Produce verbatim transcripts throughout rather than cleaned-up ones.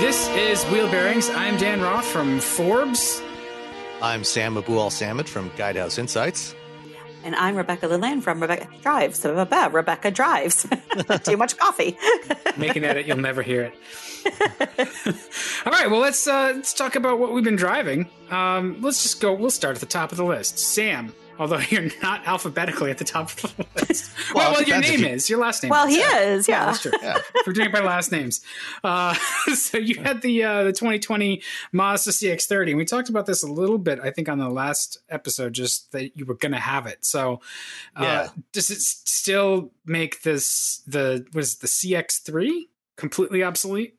This is Wheel Bearings. I'm Dan Roth from Forbes. I'm Sam Abu Al-Samit from Guidehouse Insights. And I'm Rebecca Leland from Rebecca Drives. Rebecca Drives. Too much coffee. Making an edit, you'll never hear it. All right, well, let's uh, let's talk about what we've been driving. Um, let's just go. We'll start at the top of the list. Sam. Although you're not alphabetically at the top of the list. Well, well, well your name you... is. Your last name well, is. Well, he is. Yeah, yeah, that's true. Yeah. We're doing it by last names. Uh, so you had the uh, the twenty twenty Mazda C X thirty. And we talked about this a little bit, I think, on the last episode, just that you were going to have it. So uh, yeah. Does it still make this, the was the C X three completely obsolete?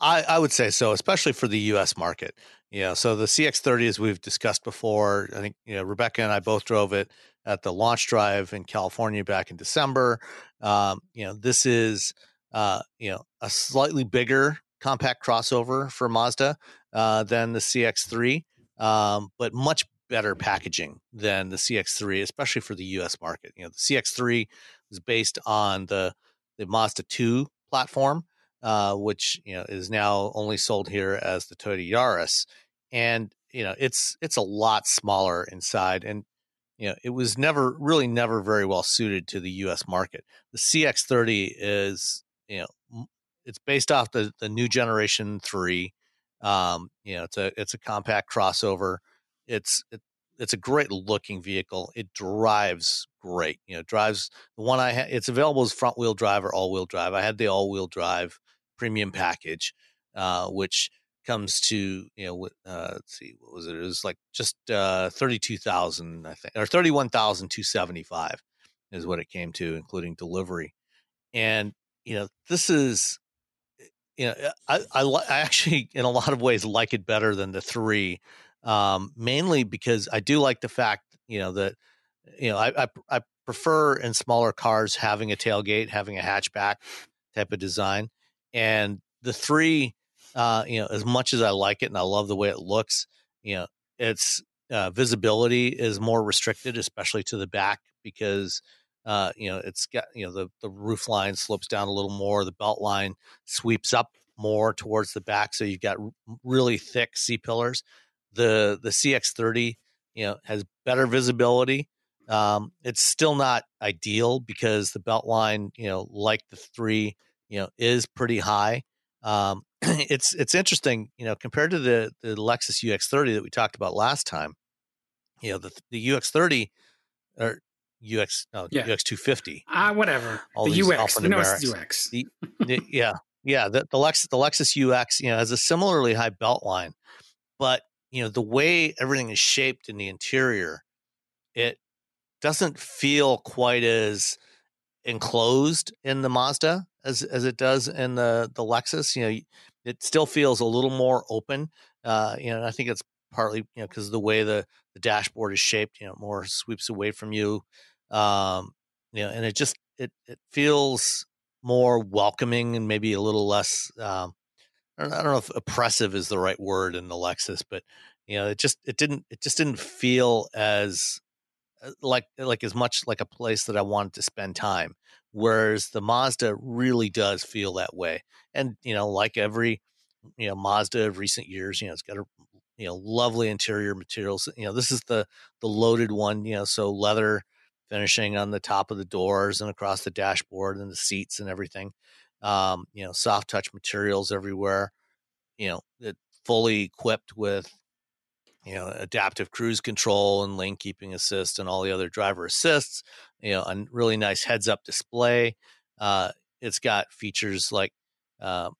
I, I would say so, especially for the U S market. Yeah, so the C X thirty, as we've discussed before, I think you know, Rebecca and I both drove it at the launch drive in California back in December. Um, you know, this is uh, you know a slightly bigger compact crossover for Mazda uh, than the C X three, um, but much better packaging than the C X three, especially for the U S market. You know, the C X three was based on the the Mazda two platform. Uh, which you know is now only sold here as the Toyota Yaris, and you know it's it's a lot smaller inside, and you know it was never really never very well suited to the U S market. The C X thirty is you know it's based off the the new generation three. Um, you know it's a it's a compact crossover. It's it, it's a great looking vehicle. It drives great. You know drives the one I had. It's available as front wheel drive or all wheel drive. I had the all wheel drive premium package, uh, which comes to, you know, uh, let's see, what was it? It was like just uh, thirty-two thousand, I think, or thirty-one thousand two hundred seventy-five is what it came to, including delivery. And, you know, this is, you know, I, I, li- I actually, in a lot of ways, like it better than the three, um, mainly because I do like the fact, you know, that, you know, I, I, I prefer in smaller cars having a tailgate, having a hatchback type of design. And the three, uh, you know, as much as I like it and I love the way it looks, you know, its uh, visibility is more restricted, especially to the back, because, uh, you know, it's got, you know, the, the roof line slopes down a little more. The belt line sweeps up more towards the back. So you've got really thick C-pillars. The the C X thirty, you know, has better visibility. Um, it's still not ideal because the belt line, you know, like the three, you know, is pretty high. Um, it's it's interesting, you know, compared to the the Lexus U X thirty that we talked about last time. You know, the the U X thirty or U X no yeah. U X two fifty. Ah, uh, whatever. All the U X, we know it's U X. The, the, yeah, yeah. The the Lexus the Lexus U X, you know, has a similarly high belt line, but you know the way everything is shaped in the interior, it doesn't feel quite as enclosed in the Mazda as as it does in the the Lexus. You know, it still feels a little more open. Uh, you know, and I think it's partly, you know, because of the way the, the dashboard is shaped, you know, more sweeps away from you. Um, you know, and it just, it, it feels more welcoming and maybe a little less, um, I don't, I don't know if oppressive is the right word in the Lexus, but, you know, it just, it didn't, it just didn't feel as like, like as much like a place that I wanted to spend time. Whereas the Mazda really does feel that way. And, you know, like every, you know, Mazda of recent years, you know, it's got a, you know, lovely interior materials. You know, this is the, the loaded one, you know, so leather finishing on the top of the doors and across the dashboard and the seats and everything. Um, you know, soft touch materials everywhere, you know, it fully equipped with, you know, adaptive cruise control and lane keeping assist and all the other driver assists, you know, a really nice heads up display. Uh, it's got features like, uh,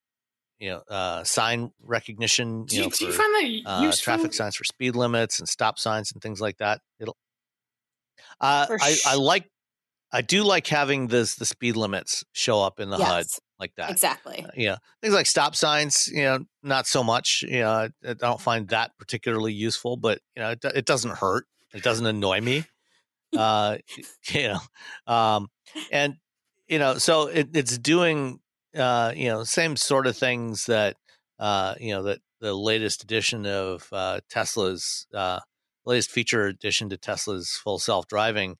you know, uh, sign recognition, you do, know, do for, you find that uh, traffic signs for speed limits and stop signs and things like that. It'll, uh, I, I like, I do like having this, the speed limits show up in the yes, H U D like that. Exactly. Uh, yeah. Things like stop signs, you know, not so much, you know, I, I don't find that particularly useful, but you know, it, it doesn't hurt. It doesn't annoy me. Uh, you know, um, and you know, so it, it's doing, uh, you know, same sort of things that, uh, you know, that the latest edition of, uh, Tesla's, uh, latest feature addition to Tesla's full self-driving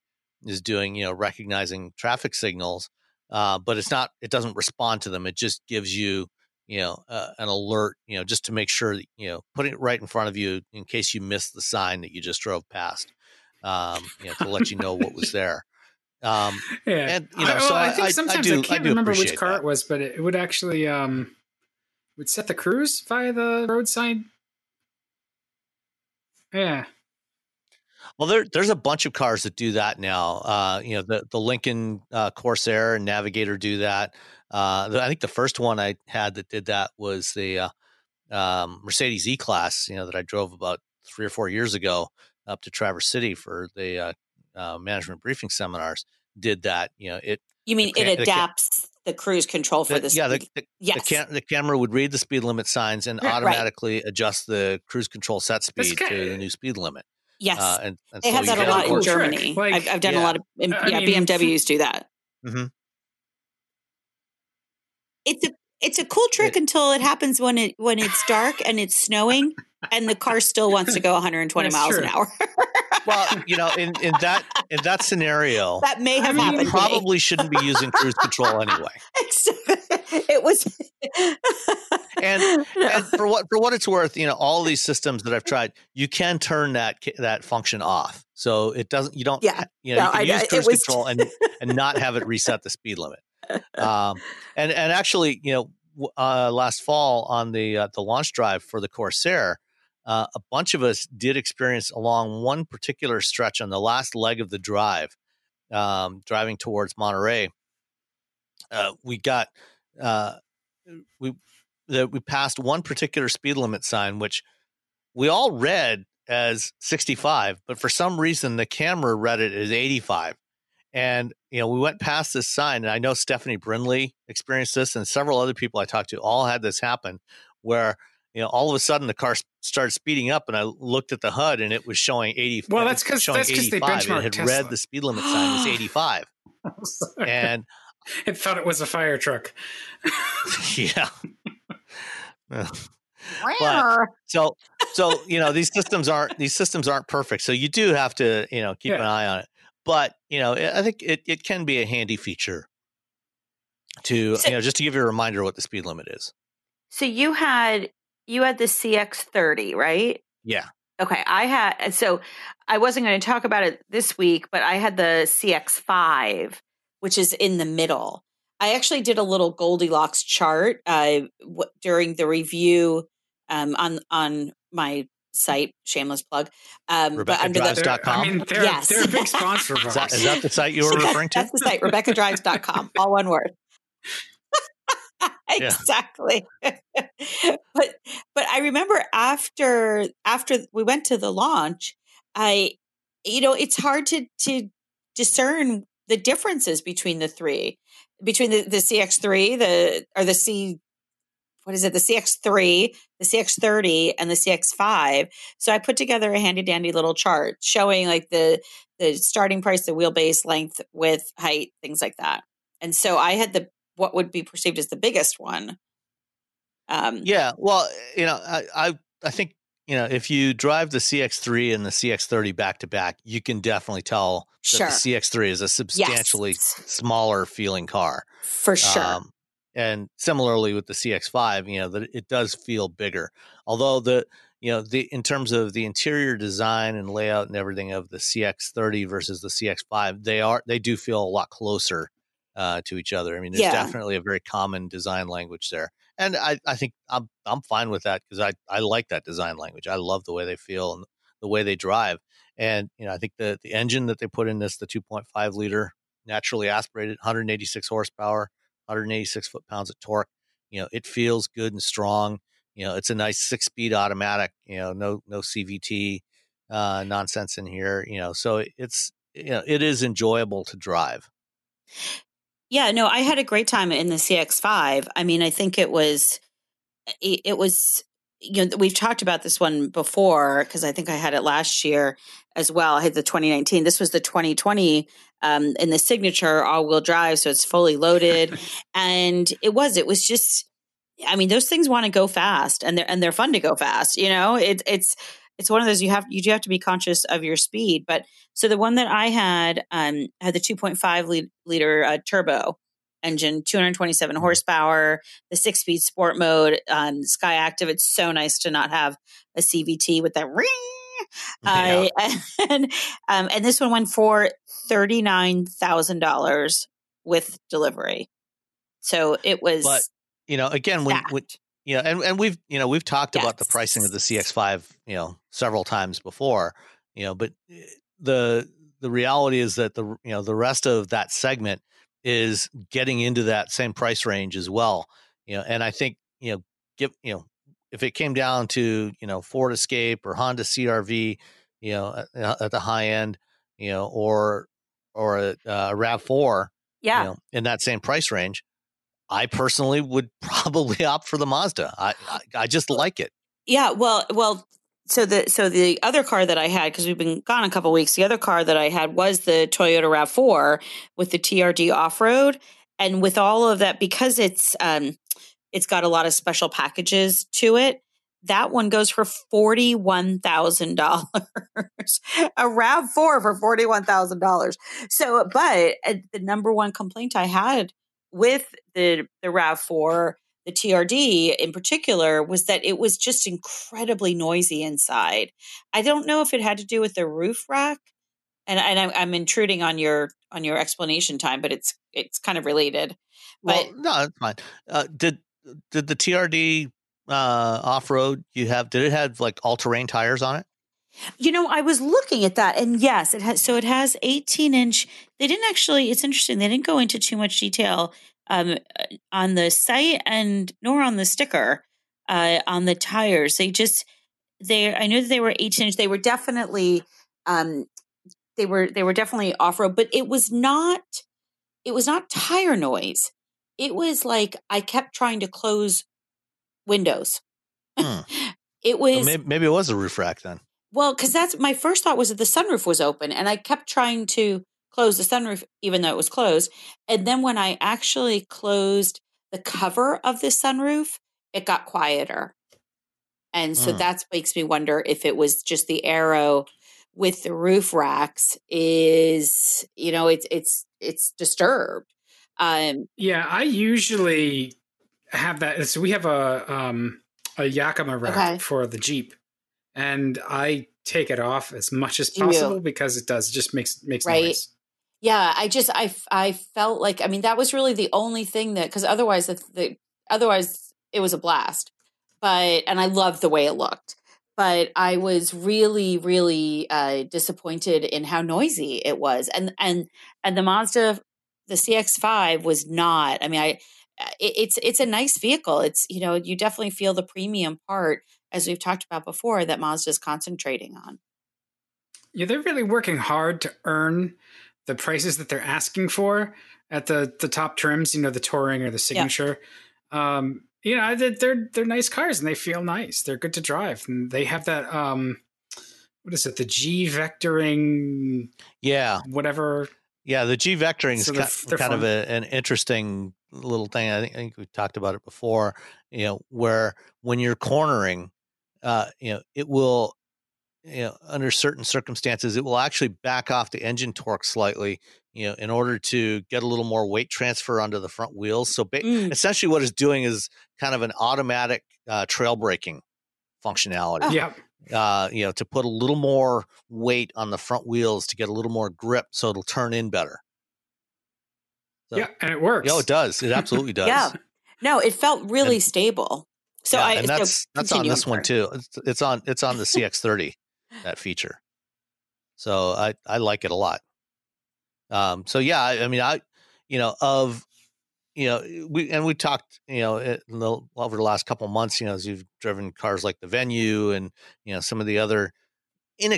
is doing, you know, recognizing traffic signals uh, but it's not, it doesn't respond to them. It just gives you, you know, uh, an alert, you know, just to make sure that, you know, putting it right in front of you in case you missed the sign that you just drove past, um, you know, to let you know what was there. Um, yeah. And, you know, I, well, so I think I, sometimes I, do, I can't I remember which car that. it was, but it would actually, um, would set the cruise via the roadside. Yeah. Well, there, there's a bunch of cars that do that now. Uh, you know, the, the Lincoln uh, Corsair and Navigator do that. Uh, the, I think the first one I had that did that was the uh, um, Mercedes E-Class, you know, that I drove about three or four years ago up to Traverse City for the uh, uh, management briefing seminars, did that. You know, it. You mean it adapts the cruise control for the, the speed? Yeah, the, the, yes. the, cam- the camera would read the speed limit signs and right, automatically right. adjust the cruise control set speed kind of, to the new speed limit. Yes, uh, and, and they so have that a lot in Germany. Like, I've, I've done yeah. a lot of in, yeah, I mean, B M Ws do that. Mm-hmm. It's a it's a cool trick it, until it happens when it when it's dark and it's snowing and the car still wants to go one hundred twenty miles true. an hour. Well, you know, in, in that in that scenario, that may have I mean, happened. You probably shouldn't be using cruise control anyway. It was, and, no. and for what for what it's worth, you know, all these systems that I've tried, you can turn that that function off, so it doesn't. You don't. Yeah. You know, no, you can I, use cruise was... control and and not have it reset the speed limit. Um, and and actually, you know, uh, last fall on the uh, the launch drive for the Corsair. Uh, a bunch of us did experience along one particular stretch on the last leg of the drive, um, driving towards Monterey. Uh, we got uh, we the, we passed one particular speed limit sign, which we all read as sixty-five, but for some reason the camera read it as eighty-five. And you know, we went past this sign, and I know Stephanie Brindley experienced this, and several other people I talked to all had this happen, where. You know, all of a sudden the car started speeding up, and I looked at the H U D, and it was showing eighty. Well, that's because that's because they benchmarked it had Tesla. Read the speed limit sign was eighty-five, and it thought it was a fire truck. Yeah. But, so, so you know, these systems aren't these systems aren't perfect, so you do have to you know keep yeah. an eye on it. But you know, I think it it can be a handy feature to so, you know just to give you a reminder what the speed limit is. So you had. You had the C X thirty, right? Yeah. Okay. I had, so I wasn't going to talk about it this week, but I had the C X five, which is in the middle. I actually did a little Goldilocks chart uh, w- during the review um, on on my site, shameless plug. Um, Rebecca Drives dot com. I mean, they're, yes. they're a big sponsor of ours. Is that, is that the site you were referring to? That's the site, Rebecca Drives dot com, all one word. Exactly. but but I remember after after we went to the launch, I you know, it's hard to to discern the differences between the three. Between the, the C X three, the or the C what is it, the C X three, the C X thirty, and the C X five. So I put together a handy dandy little chart showing like the the starting price, the wheelbase, length, width, height, things like that. And so I had the what would be perceived as the biggest one. Um, yeah. Well, you know, I, I, I think, you know, if you drive the C X three and the C X thirty back to back, you can definitely tell sure. that the C X three is a substantially yes. smaller feeling car. For sure. Um, and similarly with the C X five, you know, that it does feel bigger, although the, you know, the, in terms of the interior design and layout and everything of the C X thirty versus the C X five, they are, they do feel a lot closer Uh, to each other. I mean, there's yeah. definitely a very common design language there. And I, I think I'm I'm fine with that because I, I like that design language. I love the way they feel and the way they drive. And, you know, I think the, the engine that they put in this, the two point five liter, naturally aspirated, one hundred eighty-six horsepower, one hundred eighty-six foot-pounds of torque. You know, it feels good and strong. You know, it's a nice six-speed automatic, you know, no no C V T uh, nonsense in here. You know, so it's, you know, it is enjoyable to drive. Yeah, no, I had a great time in the C X five. I mean, I think it was, it was, you know, we've talked about this one before because I think I had it last year as well. I had the twenty nineteen. This was the twenty twenty um, in the signature all-wheel drive, so it's fully loaded. And it was, it was just, I mean, those things want to go fast, and they're and they're fun to go fast. You know, it, it's it's one of those you have you do have to be conscious of your speed, but. So the one that I had um, had the two point five liter uh, turbo, engine, two hundred twenty-seven horsepower, the six-speed sport mode, um, Sky Active. It's so nice to not have a C V T with that ring. Yeah. Uh, and um, and this one went for thirty-nine thousand dollars with delivery. So it was, but, you know, again, when, when you know, and, and we've, you know, we've talked yes. about the pricing of the C X five, you know, several times before, you know, but the, the reality is that the, you know, the rest of that segment is getting into that same price range as well. You know, and I think, you know, give, you know, if it came down to, you know, Ford Escape or Honda C R V, you know, at, at the high end, you know, or, or a, a RAV four, yeah, you know, in that same price range, I personally would probably opt for the Mazda. I, I, I just like it. Yeah. Well, well, so the, so the other car that I had, cause we've been gone a couple of weeks, the other car that I had was the Toyota RAV four with the T R D Off-Road. And with all of that, because it's, um, it's got a lot of special packages to it, that one goes for forty-one thousand dollars. A RAV four for forty-one thousand dollars. So, but uh, the number one complaint I had with the the RAV four, the T R D in particular, was that it was just incredibly noisy inside. I don't know if it had to do with the roof rack, and, and I'm, I'm intruding on your on your explanation time, but it's it's kind of related. But well, no, it's fine. Uh, did did the T R D uh, off road you have? Did it have like all terrain tires on it? You know, I was looking at that, and yes, it has. So it has eighteen inch. They didn't actually. It's interesting. They didn't go into too much detail um, on the site, and nor on the sticker uh, on the tires. They just they. I knew that they were eighteen inch. They were definitely. Um, they were they were definitely off road, but it was not. It was not tire noise. It was like I kept trying to close windows. Hmm. It was well, maybe, maybe it was a roof rack then. Well, because that's my first thought was that the sunroof was open, and I kept trying to close the sunroof, even though it was closed. And then when I actually closed the cover of the sunroof, it got quieter. And so mm. that makes me wonder if it was just the Aero with the roof racks is, you know, it's it's it's disturbed. Um, yeah, I usually have that. So we have a um, a Yakima rack okay. for the Jeep. And I take it off as much as possible you. because it does. It just makes makes right. noise. Yeah, I just I, I felt like I mean that was really the only thing that because otherwise the, the otherwise it was a blast. But and I loved the way it looked. But I was really really uh, disappointed in how noisy it was. And and and the Mazda, the C X five was not. I mean, I it, it's it's a nice vehicle. It's you know you definitely feel the premium part, as we've talked about before, that Mazda's concentrating on. Yeah, they're really working hard to earn the prices that they're asking for at the the top trims, you know, the touring or the signature. Yeah. Um, you know, they're, they're they're nice cars and they feel nice. They're good to drive. And they have that, um, what is it, the G-vectoring? Yeah. Whatever. Yeah, the G-vectoring is so kind, they're kind of a, an interesting little thing. I think, I think we've talked about it before, you know, where when you're cornering, Uh, you know, it will, you know, under certain circumstances, it will actually back off the engine torque slightly, you know, in order to get a little more weight transfer onto the front wheels. So ba- mm. essentially what it's doing is kind of an automatic uh, trail braking functionality. Oh. Yeah. Uh, you know, to put a little more weight on the front wheels to get a little more grip so it'll turn in better. So, yeah. And it works. Yeah, you know, it does. It absolutely does. Yeah. No, it felt really and- stable. So yeah, I, and that's so that's on this on one too. It's, it's on it's on the C X thirty that feature. So I, I like it a lot. Um. So yeah, I, I mean I, you know of, you know we and we talked you know it, over the last couple of months you know as you've driven cars like the Venue and you know some of the other, in,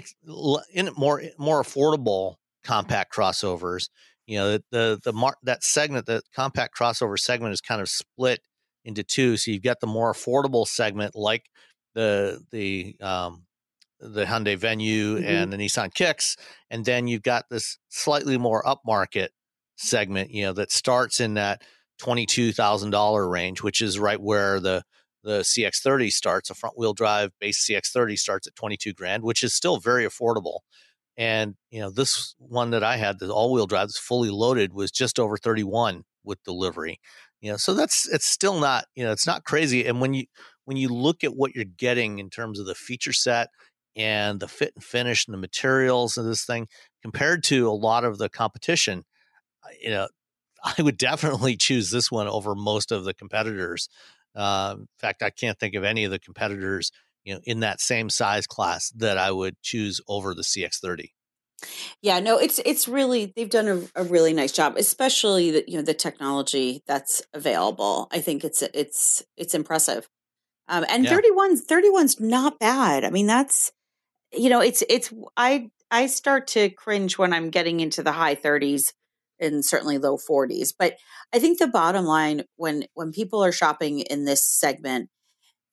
in more more affordable compact crossovers. You know the the the mar- that segment the compact crossover segment is kind of split into two. So you've got the more affordable segment, like the, the, um, the Hyundai Venue mm-hmm. and the Nissan Kicks. And then you've got this slightly more upmarket segment, you know, that starts in that twenty-two thousand dollars range, which is right where the, the C X thirty starts. A front wheel drive base C X thirty starts at twenty-two grand, which is still very affordable. And, you know, this one that I had, the all wheel drive that's fully loaded was just over thirty-one with delivery. You know, so that's, it's still not, you know, it's not crazy. And when you, when you look at what you're getting in terms of the feature set and the fit and finish and the materials of this thing compared to a lot of the competition, you know, I would definitely choose this one over most of the competitors. Uh, in fact, I can't think of any of the competitors, you know, in that same size class that I would choose over the C X thirty. Yeah, no, it's, it's really, they've done a, a really nice job, especially the, you know, the technology that's available. I think it's, it's, it's impressive. Um, and thirty-one's not bad. I mean, that's, you know, it's, it's, I, I start to cringe when I'm getting into the high thirties and certainly low forties. But I think the bottom line, when, when people are shopping in this segment,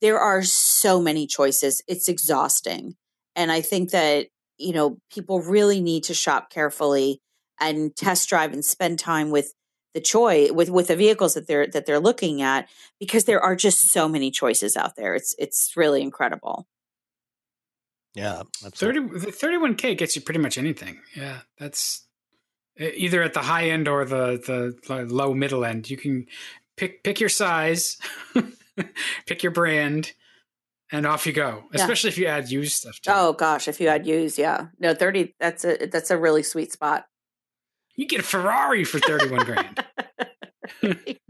there are so many choices. It's exhausting. And I think that, you know, people really need to shop carefully and test drive and spend time with the choice, with, with the vehicles that they're, that they're looking at, because there are just so many choices out there. It's, it's really incredible. Yeah. Absolutely. thirty, the thirty-one K gets you pretty much anything. Yeah. That's either at the high end or the, the low middle end. You can pick, pick your size, pick your brand, and off you go, especially yeah. if you add used stuff to Oh, it. gosh, if you add used, yeah. No, thirty, that's a that's a really sweet spot. You get a Ferrari for thirty-one grand.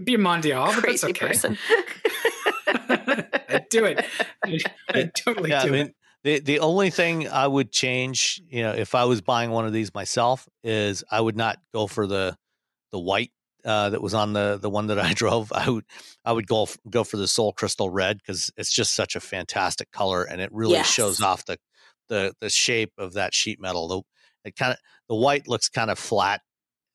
Be a Mondial, but that's okay. I'd do it. I'd, I'd totally yeah, do I mean, it. The, the only thing I would change, you know, if I was buying one of these myself, is I would not go for the the white Uh, that was on the the one that I drove. I would I would go f- go for the Soul Crystal Red, because it's just such a fantastic color, and it really yes. shows off the, the the shape of that sheet metal. The it kind of the white looks kind of flat.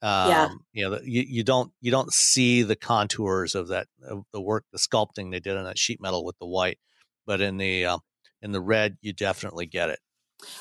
Um, yeah. You know, you, you don't you don't see the contours of that of the work, the sculpting they did on that sheet metal with the white, but in the uh, in the red, you definitely get it.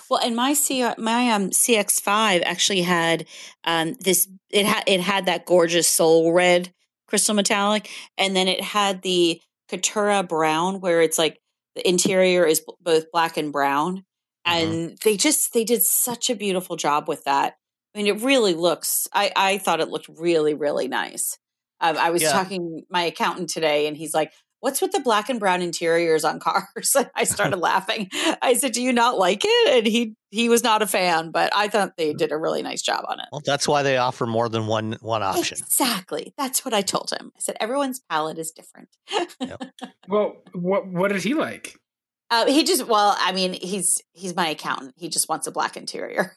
Well, and my C my um C X five actually had um this it had it had that gorgeous soul red crystal metallic, and then it had the Ketura brown, where it's like the interior is b- both black and brown, and mm-hmm. they just they did such a beautiful job with that. I mean, it really looks. I I thought it looked really really nice. Um, I was yeah. talking to my accountant today, and he's like, "What's with the black and brown interiors on cars?" And I started laughing. I said, "Do you not like it?" And he he was not a fan, but I thought they did a really nice job on it. Well, that's why they offer more than one one option. Exactly. That's what I told him. I said, "Everyone's palette is different." Yep. Well, what what did he like? Uh, he just well, I mean, he's he's my accountant. He just wants a black interior.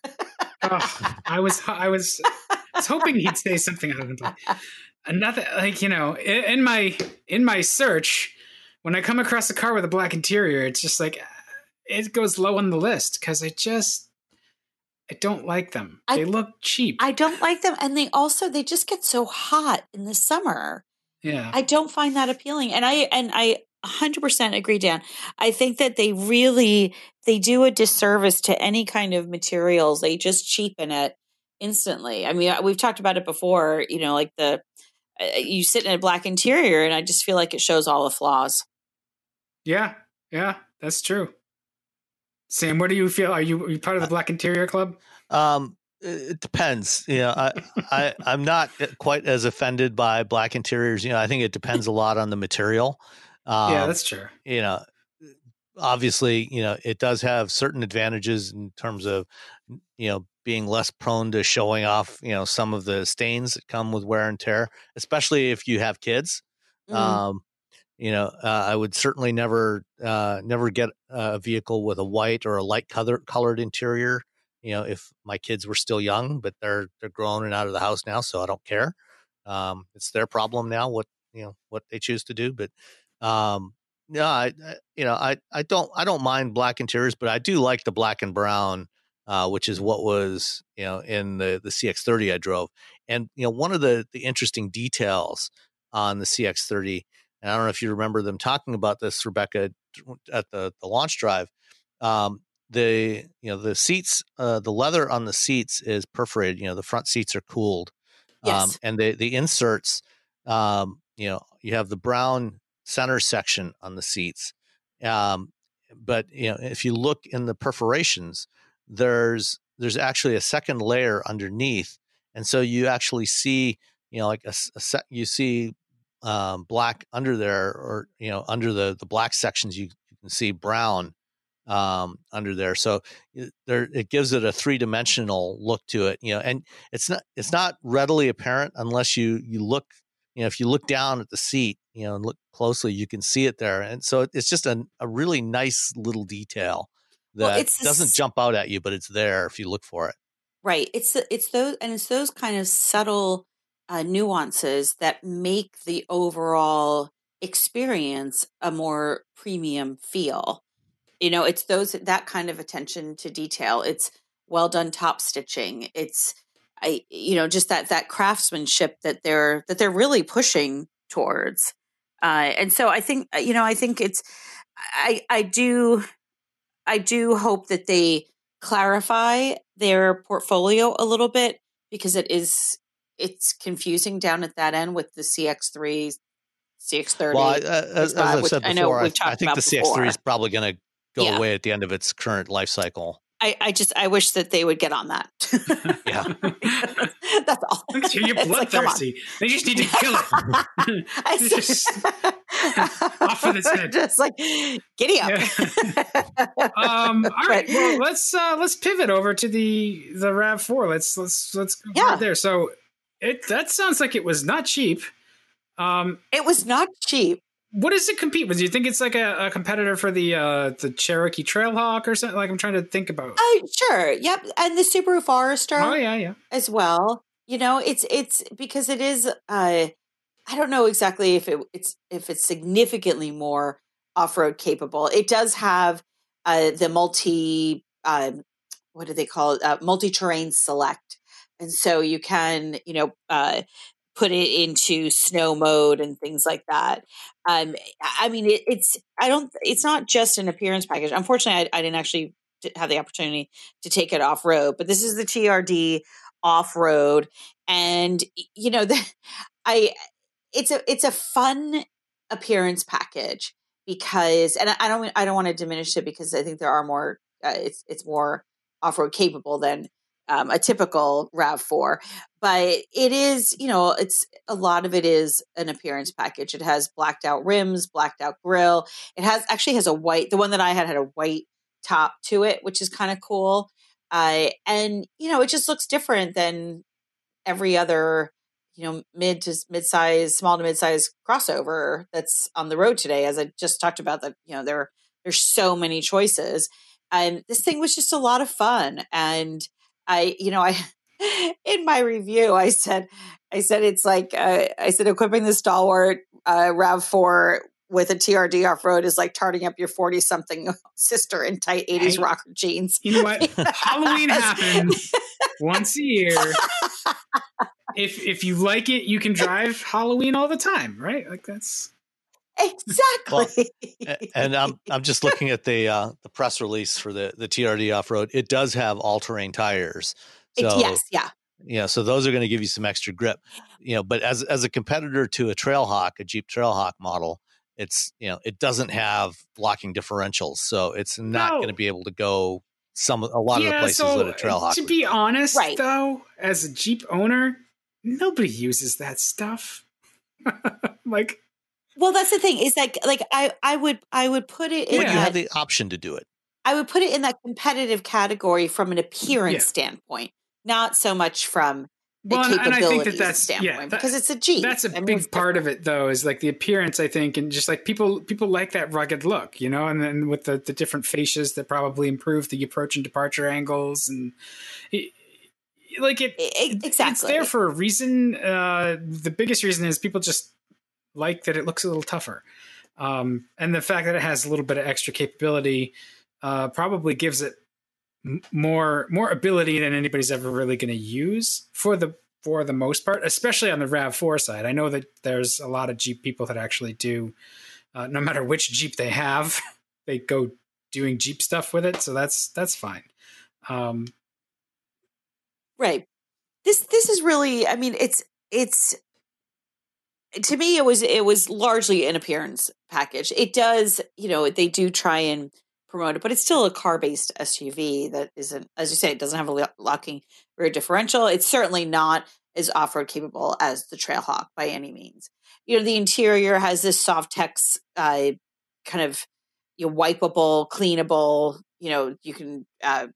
oh, I was I was I was hoping he'd say something other than black. Nothing like, you know, in, in my in my search, when I come across a car with a black interior, it's just like it goes low on the list, because I just I don't like them. I, they look cheap. I don't like them, and they also they just get so hot in the summer. Yeah, I don't find that appealing, and I and I one hundred percent agree, Dan. I think that they really they do a disservice to any kind of materials. They just cheapen it instantly. I mean, we've talked about it before. You know, like the you sit in a black interior, and I just feel like it shows all the flaws. Yeah. Yeah, that's true. Sam, what do you feel? Are you, are you part of the black interior club? Um, it depends. You know, I, I, I'm not quite as offended by black interiors. You know, I think it depends a lot on the material. Um, yeah, that's true. You know, obviously, you know, it does have certain advantages in terms of, you know, being less prone to showing off, you know, some of the stains that come with wear and tear, especially if you have kids. Mm. Um, you know, uh, I would certainly never, uh, never get a vehicle with a white or a light color colored interior. You know, if my kids were still young, but they're, they're grown and out of the house now, so I don't care. Um, it's their problem now, what, you know, what they choose to do. But, um, no, I, I you know, I, I don't, I don't mind black interiors, but I do like the black and brown, Uh, which is what was, you know, in the, the C X thirty I drove. And, you know, one of the, the interesting details on the C X thirty, and I don't know if you remember them talking about this, Rebecca, at the, the launch drive, um, the, you know, the seats, uh, the leather on the seats is perforated. You know, the front seats are cooled. Yes. Um, and the, the inserts, um, you know, you have the brown center section on the seats. Um, but, you know, if you look in the perforations, there's there's actually a second layer underneath, and so you actually see, you know, like a, a set, you see um, black under there, or, you know, under the, the black sections, you, you can see brown um, under there. So there, it gives it a three dimensional look to it, you know, and it's not, it's not readily apparent unless you, you look, you know, if you look down at the seat, you know, and look closely, you can see it there. And so it's just a, a really nice little detail that well, it's doesn't jump out at you, but it's there if you look for it. Right. It's, it's those, and it's those kind of subtle uh, nuances that make the overall experience a more premium feel. You know, it's those, that kind of attention to detail. It's well done top stitching. It's, I, you know, just that, that craftsmanship that they're, that they're really pushing towards. Uh, and so I think, you know, I think it's, I, I do, I do hope that they clarify their portfolio a little bit, because it is, it's confusing down at that end with the C X three, C X thirty. Well, I, as, as I've said before, I, know we've talked I think about the C X three is probably going to go yeah. away at the end of its current life cycle. I, I just, I wish that they would get on that. Yeah. That's all. So you're bloodthirsty. Like, they just need to kill it. I just, off of his head. Just like, giddy up. Yeah. um, all right. Well, let's, uh, let's pivot over to the, the RAV four. Let's, let's, let's go yeah. right there. So it, that sounds like it was not cheap. Um, it was not cheap. What does it compete with? Do you think it's like a, a competitor for the uh, the Cherokee Trailhawk or something? Like, I'm trying to think about. Oh, uh, sure. Yep. And the Subaru Forester. Oh, yeah, yeah. As well. You know, it's it's because it is, uh, I don't know exactly if it, it's if it's significantly more off-road capable. It does have uh, the multi, uh, what do they call it? Uh, multi-terrain select. And so you can, you know, uh, put it into snow mode and things like that. Um, I mean, it, it's, I don't, it's not just an appearance package. Unfortunately, I, I didn't actually have the opportunity to take it off road, but this is the T R D off road. And, you know, the, I, it's a, it's a fun appearance package because, and I don't, I don't want to diminish it because I think there are more, uh, it's, it's more off road capable than, Um, a typical RAV four, but it is, you know, it's a lot of it is an appearance package. It has blacked out rims, blacked out grille. It has actually has a white, the one that I had had a white top to it, which is kind of cool. Uh, and, you know, it just looks different than every other, you know, mid to mid-size, small to mid-size crossover that's on the road today. As I just talked about that, you know, there, there's so many choices. And this thing was just a lot of fun. And I, you know, I, in my review, I said, I said, it's like, uh, I said, equipping the stalwart uh, RAV four with a T R D off-road is like tarting up your forty-something sister in tight eighties rocker jeans. You know what? Halloween happens once a year. If if you like it, you can drive Halloween all the time, right? Like that's. Exactly. Well, and I'm I'm just looking at the uh, the press release for the, the T R D off-road. It does have all-terrain tires. So, it, yes, yeah. Yeah, you know, so those are going to give you some extra grip. You know, but as as a competitor to a Trailhawk, a Jeep Trailhawk model, it's, you know, it doesn't have locking differentials. So it's not no. going to be able to go some a lot yeah, of the places so that a Trailhawk. To be honest right. though, as a Jeep owner, nobody uses that stuff. Like Well, that's the thing is like, like I, I would, I would put it in. But you that, have the option to do it. I would put it in that competitive category from an appearance yeah. standpoint, not so much from the well, capabilities and I think that that's, standpoint yeah, that, because it's a Jeep. That's a I big mean, part different. of it though, is like the appearance, I think, and just like people, people like that rugged look, you know, and then with the, the different fascias that probably improve the approach and departure angles and it, like it, it exactly. it's there for a reason. Uh, the biggest reason is people just, like that it looks a little tougher. Um, and the fact that it has a little bit of extra capability uh, probably gives it m- more more ability than anybody's ever really going to use for the for the most part, especially on the RAV four side. I know that there's a lot of Jeep people that actually do, uh, no matter which Jeep they have, they go doing Jeep stuff with it. So that's that's fine. Um, right. This this is really, I mean, it's it's, to me, it was it was largely an appearance package. It does, you know, they do try and promoted, but it's still a car-based S U V that isn't, as you say, it doesn't have a locking rear differential. It's certainly not as off-road capable as the Trailhawk by any means. You know, the interior has this Softex uh, kind of, you know, wipeable, cleanable, you know, you can, uh,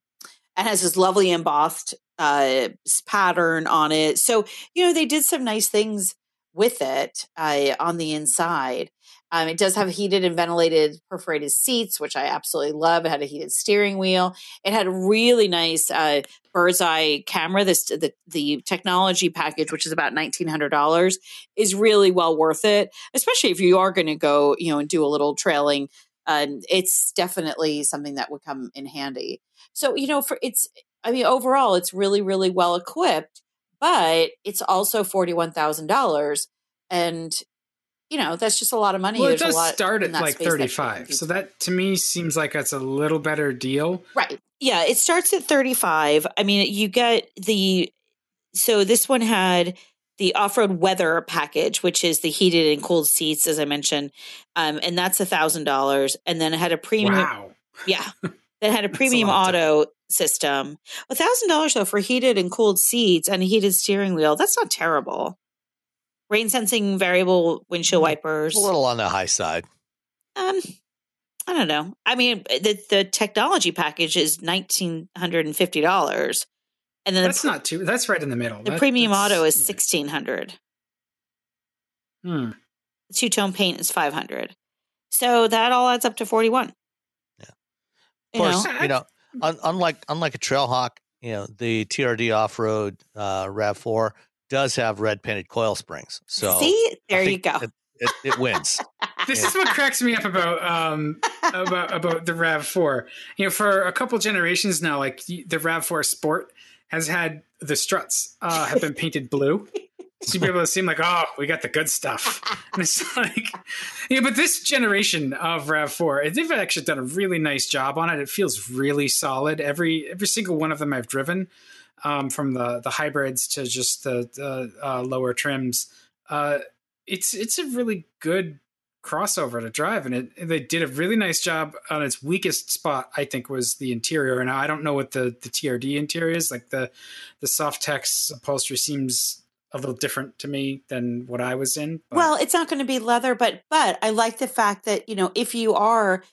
it has this lovely embossed uh, pattern on it. So, you know, they did some nice things with it uh, on the inside. Um, it does have heated and ventilated perforated seats, which I absolutely love. It had a heated steering wheel. It had a really nice uh, bird's eye camera. This the the technology package, which is about nineteen hundred dollars, is really well worth it, especially if you are going to go, you know, and do a little trailing. Um, it's definitely something that would come in handy. So, you know, for it's, I mean, overall, it's really, really well equipped, but it's also forty-one thousand dollars, and you know, that's just a lot of money. Well, it There's does a lot start at like thirty-five. So that to me seems like that's a little better deal. Right. Yeah. It starts at thirty-five. I mean, you get the, so this one had the off-road weather package, which is the heated and cooled seats, as I mentioned. Um, and that's a thousand dollars. And then it had a premium. Wow. Yeah. That had a premium a auto system. A thousand dollars though for heated and cooled seats and a heated steering wheel. That's not terrible. Rain sensing variable windshield wipers. A little on the high side. Um, I don't know. I mean, the the technology package is nineteen hundred and fifty dollars, and then that's the, not too. That's right in the middle. The that, premium auto is sixteen hundred. Hmm. The two tone paint is five hundred. So that all adds up to forty one. Yeah. Of course, you know, you know un, unlike unlike a Trailhawk, you know, the T R D Off-Road uh, RAV four does have red painted coil springs. So see, there you go. It, it, it wins. This yeah. is what cracks me up about um about about the RAV four. You know, for a couple generations now, like the RAV four Sport has had the struts uh, have been painted blue. So you'd be able to seem like, oh, we got the good stuff. And it's like, yeah, but this generation of RAV four, they've actually done a really nice job on it. It feels really solid. Every every single one of them I've driven. Um, from the, the hybrids to just the, the uh, lower trims, uh, it's it's a really good crossover to drive, and it and they did a really nice job on its weakest spot. I think was the interior, and I don't know what the, the T R D interior is like. The the Softex upholstery seems a little different to me than what I was in. But. Well, it's not going to be leather, but but I like the fact that, you know, if you are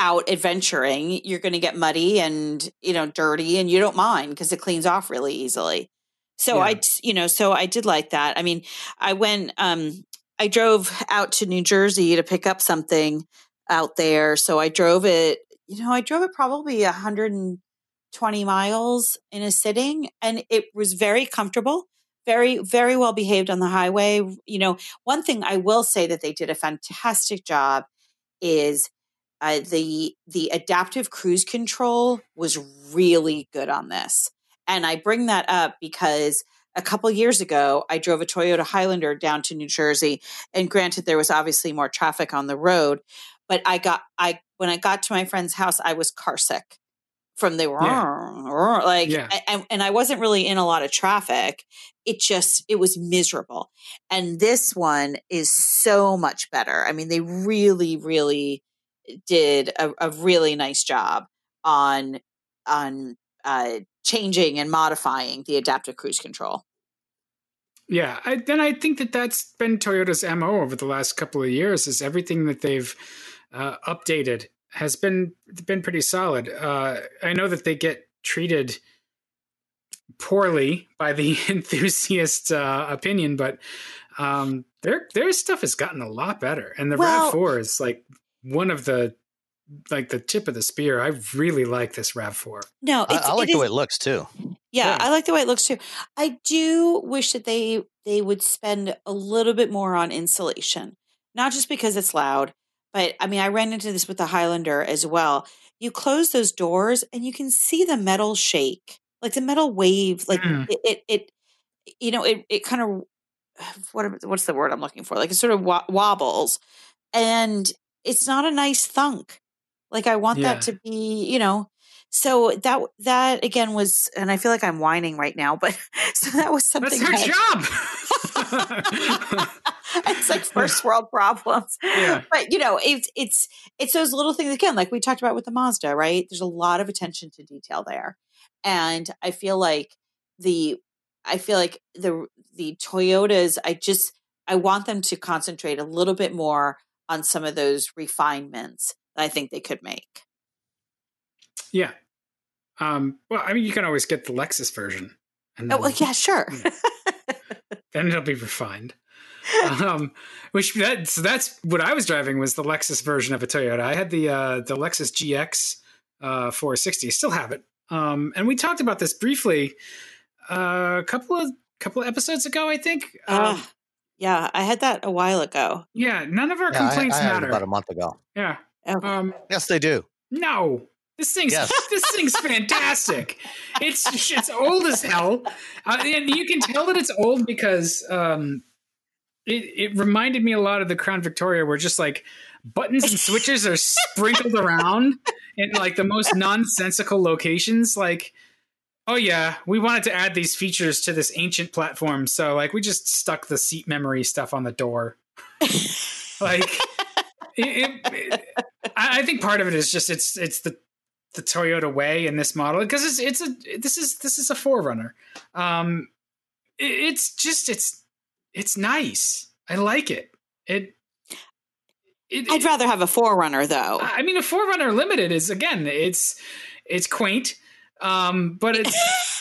out adventuring, you're going to get muddy and, you know, dirty, and you don't mind because it cleans off really easily. So yeah. I, you know, so I did like that. I mean, I went, um, I drove out to New Jersey to pick up something out there. So I drove it, you know, I drove it probably one hundred twenty miles in a sitting, and it was very comfortable, very, very well behaved on the highway. You know, one thing I will say that they did a fantastic job is Uh, the the adaptive cruise control was really good on this. And I bring that up because a couple years ago, I drove a Toyota Highlander down to New Jersey. And granted, there was obviously more traffic on the road. But I got I when I got to my friend's house, I was carsick from the yeah. like, yeah. and, and I wasn't really in a lot of traffic. It just, it was miserable. And this one is so much better. I mean, they really, really did a, a really nice job on on uh, changing and modifying the adaptive cruise control. Yeah, I, and I think that that's been Toyota's M O over the last couple of years. Is everything that they've uh, updated has been been pretty solid. Uh, I know that they get treated poorly by the enthusiast uh, opinion, but um, their their stuff has gotten a lot better, and the well, RAV four is like. One of the, like the tip of the spear. I really like this RAV four. No, it's, I, I like it the is, way it looks too. Yeah, yeah, I like the way it looks too. I do wish that they they would spend a little bit more on insulation, not just because it's loud, but I mean, I ran into this with the Highlander as well. You close those doors and you can see the metal shake, like the metal wave, like mm. it, it, it, you know, it it kind of what what's the word I'm looking for? Like it sort of wo- wobbles and. It's not a nice thunk. Like I want yeah. that to be, you know, so that, that again was, and I feel like I'm whining right now, but so that was something. That's her that, job. It's like first world problems. Yeah. But, you know, it's it's it's those little things again, like we talked about with the Mazda, right? There's a lot of attention to detail there. And I feel like the I feel like the the Toyotas, I just I want them to concentrate a little bit more on some of those refinements that I think they could make. Yeah. Um, well, I mean, you can always get the Lexus version. And then, oh, well, yeah, sure. Yeah. Then it'll be refined. Um, which that's that's what I was driving was the Lexus version of a Toyota. I had the uh, the Lexus G X uh, four sixty. I still have it. Um, and we talked about this briefly uh, a couple of couple of episodes ago, I think. Uh, um, yeah, I had that a while ago. Yeah, none of our yeah, complaints I, I matter. Had it about a month ago. Yeah. Okay. Um, yes, they do. No. This thing's yes. this thing's fantastic. It's it's old as hell, uh, and you can tell that it's old because um, it it reminded me a lot of the Crown Victoria, where just like buttons and switches are sprinkled around in like the most nonsensical locations. Like, oh yeah, we wanted to add these features to this ancient platform, so like we just stuck the seat memory stuff on the door, like. It, it, it, I think part of it is just it's it's the the Toyota way in this model, because it's it's a this is this is a four runner. Um, it, it's just it's it's nice. I like it. It. it I'd it, rather have a four runner though. I mean, a four runner Limited is again it's it's quaint, um, but it's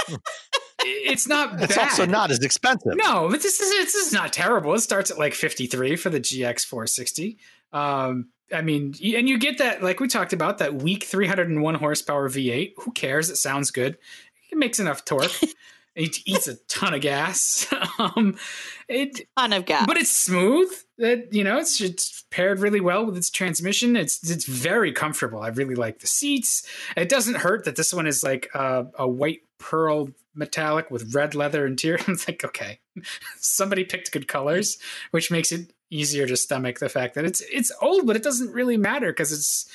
it's not. It's bad. Also not as expensive. No, but this is this is not terrible. It starts at like fifty-three for the G X four sixty. Um, I mean, and you get that, like we talked about, that weak three hundred one horsepower V eight. Who cares? It sounds good. It makes enough torque. It eats a ton of gas. um, it, ton of gas. But it's smooth. It, you know, it's, it's paired really well with its transmission. It's it's very comfortable. I really like the seats. It doesn't hurt that this one is like a, a white pearl metallic with red leather interior. I'm like, okay, somebody picked good colors, which makes it easier to stomach the fact that it's it's old, but it doesn't really matter because it's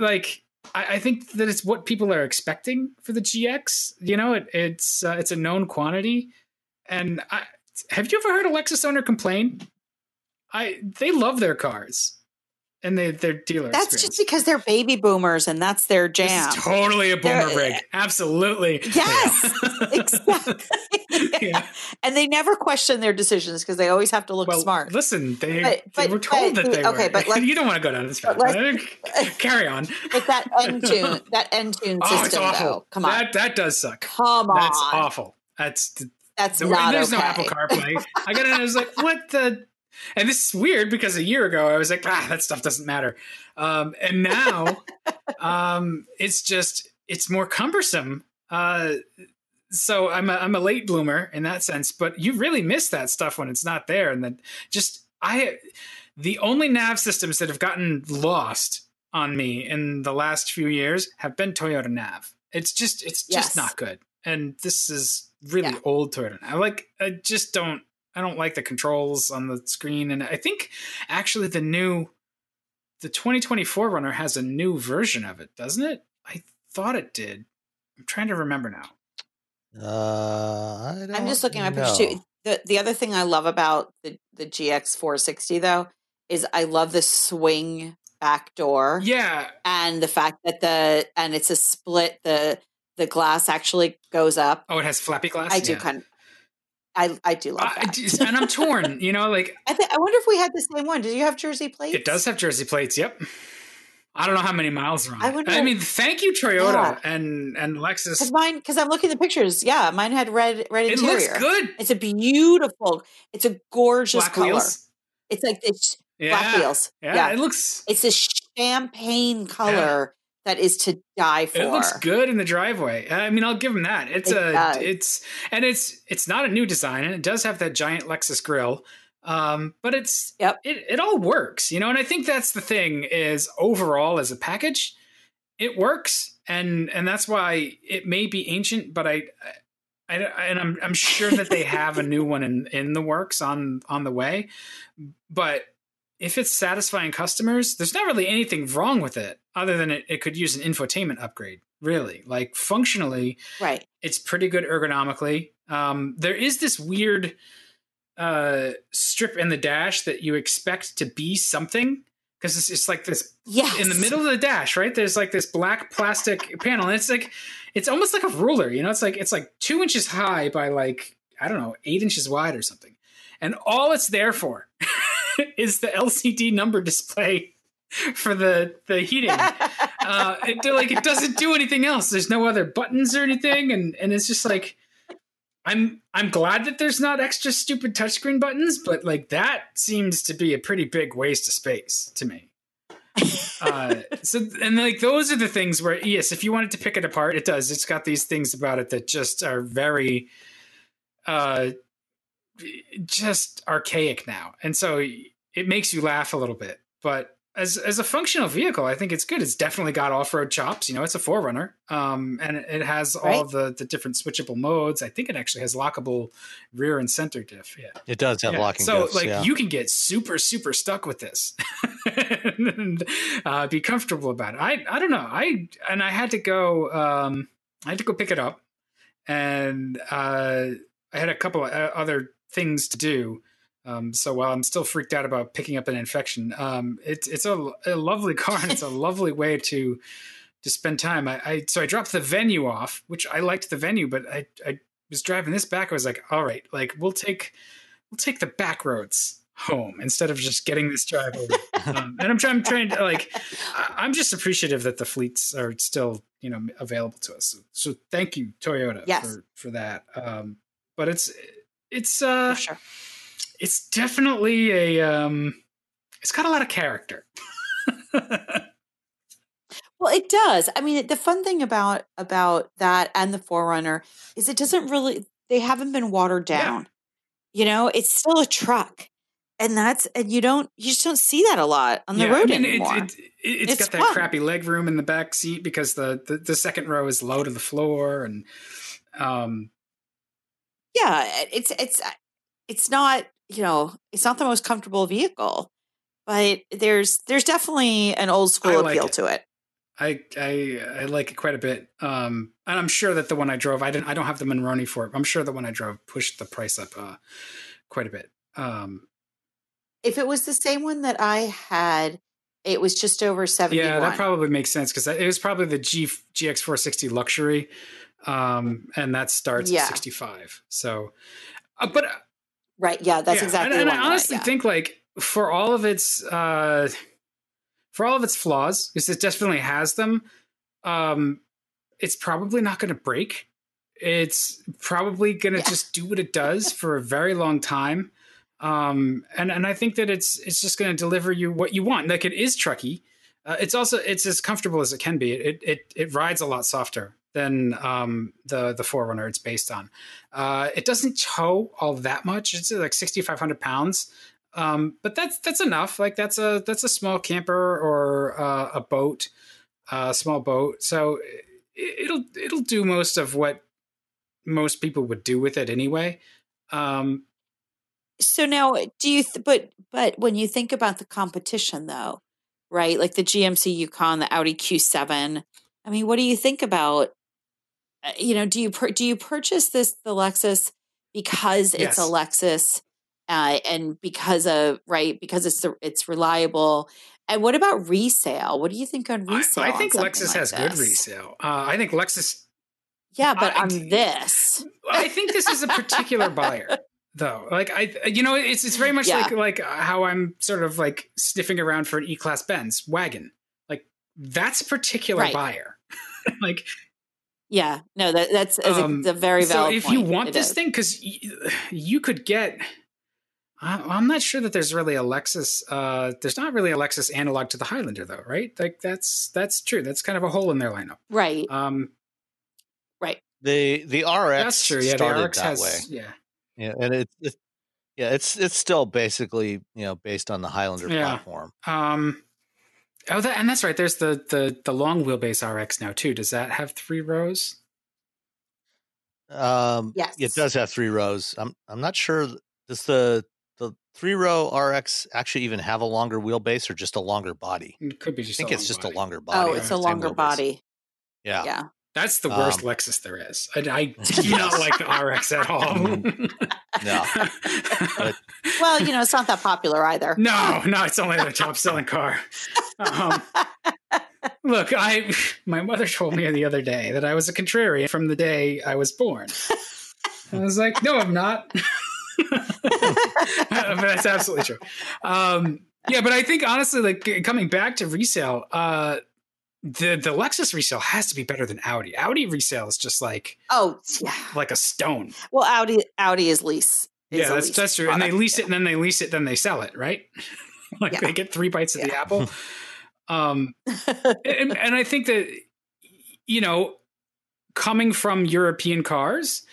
like I, I think that it's what people are expecting for the G X. You know, it, it's uh, it's a known quantity. And I, have you ever heard a Lexus owner complain? I they love their cars and they their dealer. That's experience. Just because they're baby boomers and that's their jam. This is totally a boomer they're, rig, absolutely. Yes, yeah. Exactly. Yeah. Yeah. And they never question their decisions because they always have to look well, smart. Listen, they, but, but, they were told but, that they okay, were. But like, you don't want to go down this path. Carry on. But that end tune, that end tune oh, system, it's awful. Though, come on, that that does suck. Come on, that's awful. That's that's the, not there's okay. no Apple CarPlay. I got it. And I was like, what the. And this is weird because a year ago I was like, ah, that stuff doesn't matter. Um, and now um, it's just, it's more cumbersome. Uh, so I'm a, I'm a late bloomer in that sense, but you really miss that stuff when it's not there. And then just, I, the only nav systems that have gotten lost on me in the last few years have been Toyota Nav. It's just, it's just yes. not good. And this is really yeah. old Toyota Nav. Like, I just don't. I don't like the controls on the screen. And I think actually the new, the twenty twenty-four Runner has a new version of it, doesn't it? I thought it did. I'm trying to remember now. Uh, I don't I'm just looking at my picture too. The, the other thing I love about the, the G X four sixty though, is I love the swing back door. Yeah. And the fact that the, and it's a split, the, the glass actually goes up. Oh, it has flappy glass. I yeah. do kind of. I, I do love that. Uh, and I'm torn, you know, like. I, th- I wonder if we had the same one. Did you have jersey plates? It does have jersey plates, yep. I don't know how many miles are on I, wonder, I mean, thank you, Toyota yeah. and, and Lexus. Because mine, because I'm looking at the pictures. Yeah, mine had red red it interior. It looks good. It's a beautiful, it's a gorgeous black color. Wheels? It's like this yeah. black wheels. Yeah, yeah, it looks. It's a champagne color yeah. that is to die for. It looks good in the driveway. I mean, I'll give them that. It's it a, does. it's, and it's, it's not a new design, and it does have that giant Lexus grille. Um, but it's, yep. it, it all works, you know? And I think that's the thing is overall as a package, it works. And, and that's why it may be ancient, but I, I, I and I'm, I'm sure that they have a new one in, in the works on, on the way, but if it's satisfying customers, there's not really anything wrong with it other than it, it could use an infotainment upgrade, really. Like functionally, right. It's pretty good ergonomically. Um, there is this weird uh, strip in the dash that you expect to be something. Because it's, it's like this yes. in the middle of the dash, right? There's like this black plastic panel. And it's like, it's almost like a ruler, you know, it's like, it's like two inches high by like, I don't know, eight inches wide or something. And all it's there for is the L C D number display for the, the heating. uh, it, like, it doesn't do anything else. There's no other buttons or anything. And, and it's just like, I'm, I'm glad that there's not extra stupid touchscreen buttons, but like that seems to be a pretty big waste of space to me. uh, so, and like, those are the things where, yes, if you wanted to pick it apart, it does. It's got these things about it that just are very, uh, just archaic now. And so it makes you laugh a little bit, but as, as a functional vehicle, I think it's good. It's definitely got off-road chops. You know, it's a four runner, um, and it has all right. the, the different switchable modes. I think it actually has lockable rear and center diff. Yeah, it does have yeah. locking. So diffs, like yeah. you can get super, super stuck with this and uh, be comfortable about it. I, I don't know. I, and I had to go, um, I had to go pick it up, and uh, I had a couple of other things to do. Um, so while I'm still freaked out about picking up an infection, um, it's, it's a, a lovely car, and it's a lovely way to, to spend time. I, I, so I dropped the Venue off, which I liked the Venue, but I, I was driving this back. I was like, all right, like we'll take, we'll take the back roads home instead of just getting this drive over. um, and I'm trying, I'm trying to like, I, I'm just appreciative that the fleets are still, you know, available to us. So, so thank you, Toyota, yes. for, for that. Um, but it's, it's, uh, for sure. It's definitely a, um, it's got a lot of character. Well, it does. I mean, the fun thing about, about that and the four runner is it doesn't really, they haven't been watered down, yeah. you know, it's still a truck, and that's, and you don't, you just don't see that a lot on the yeah, road I mean, anymore. It, it, it, it's, it's got fun. That crappy leg room in the back seat because the, the, the second row is low to the floor, and, um, yeah, it's, it's, it's not, you know, it's not the most comfortable vehicle, but there's there's definitely an old school like appeal it. to it. I, I I like it quite a bit, um, and I'm sure that the one I drove, I didn't, I don't have the Monroney for it. I'm sure the one I drove pushed the price up uh, quite a bit. Um, if it was the same one that I had, it was just over seventy-one. Yeah, that probably makes sense because it was probably the G, G X four sixty Luxury, um, and that starts yeah. at sixty-five. So, uh, but. Uh, Right. Yeah, that's yeah. exactly. And, and I honestly that, yeah. think, like, for all of its uh, for all of its flaws, because it definitely has them, um, it's probably not going to break. It's probably going to yeah. just do what it does for a very long time, um, and and I think that it's it's just going to deliver you what you want. Like, it is trucky. Uh, it's also it's as comfortable as it can be. It it it rides a lot softer than um, the the four runner it's based on. Uh, it doesn't tow all that much. It's like sixty-five hundred pounds, um, but that's that's enough. Like that's a that's a small camper or uh, a boat, a uh, small boat. So it, it'll it'll do most of what most people would do with it anyway. Um, so now, do you? Th- but but when you think about the competition, though, right? Like the G M C Yukon, the Audi Q seven. I mean, what do you think about? You know, do you do you purchase this the Lexus because it's yes. a Lexus, uh, and because of right because it's the, it's reliable? And what about resale? What do you think on resale? I, I think Lexus like has this? good resale. Uh, I think Lexus. Yeah, but I, on this, I think this is a particular buyer, though. Like I, you know, it's it's very much yeah. like like how I'm sort of like sniffing around for an E-Class Benz wagon. Like that's a particular right. buyer, like. Yeah, no, that, that's a, um, a very valid. So if point, you want this is. thing, because y- you could get, I, I'm not sure that there's really a Lexus. Uh, there's not really a Lexus analog to the Highlander, though, right? Like that's that's true. That's kind of a hole in their lineup, right? Um, right. The the R X that's true. Yeah, started the R X that has, way. Yeah, yeah, and it's it, yeah, it's it's still basically you know based on the Highlander yeah. platform. Um. Oh, that, and that's right. There's the, the, the long wheelbase R X now too. Does that have three rows? Um, yes, it does have three rows. I'm I'm not sure. Does the the three row R X actually even have a longer wheelbase or just a longer body? It could be. Just I think a it's just body. a longer body. Oh, it's a longer wheelbase. body. Yeah, yeah. That's the worst um, Lexus there is. I, I do not like the R X at all. No. But, well, you know, it's not that popular either. No, no, it's only the top-selling car. Um, look, I my mother told me the other day that I was a contrarian from the day I was born. I was like, no, I'm not. But that's absolutely true. Um, yeah, but I think, honestly, like coming back to resale, uh, The the Lexus resale has to be better than Audi. Audi resale is just like oh yeah. like a stone. Well, Audi Audi is lease. Is yeah, that's lease that's true. Product. And they lease yeah. it, and then they lease it, then they sell it, right? like yeah. they get three bites of yeah. the apple. Um, and, and I think that, you know, coming from European cars,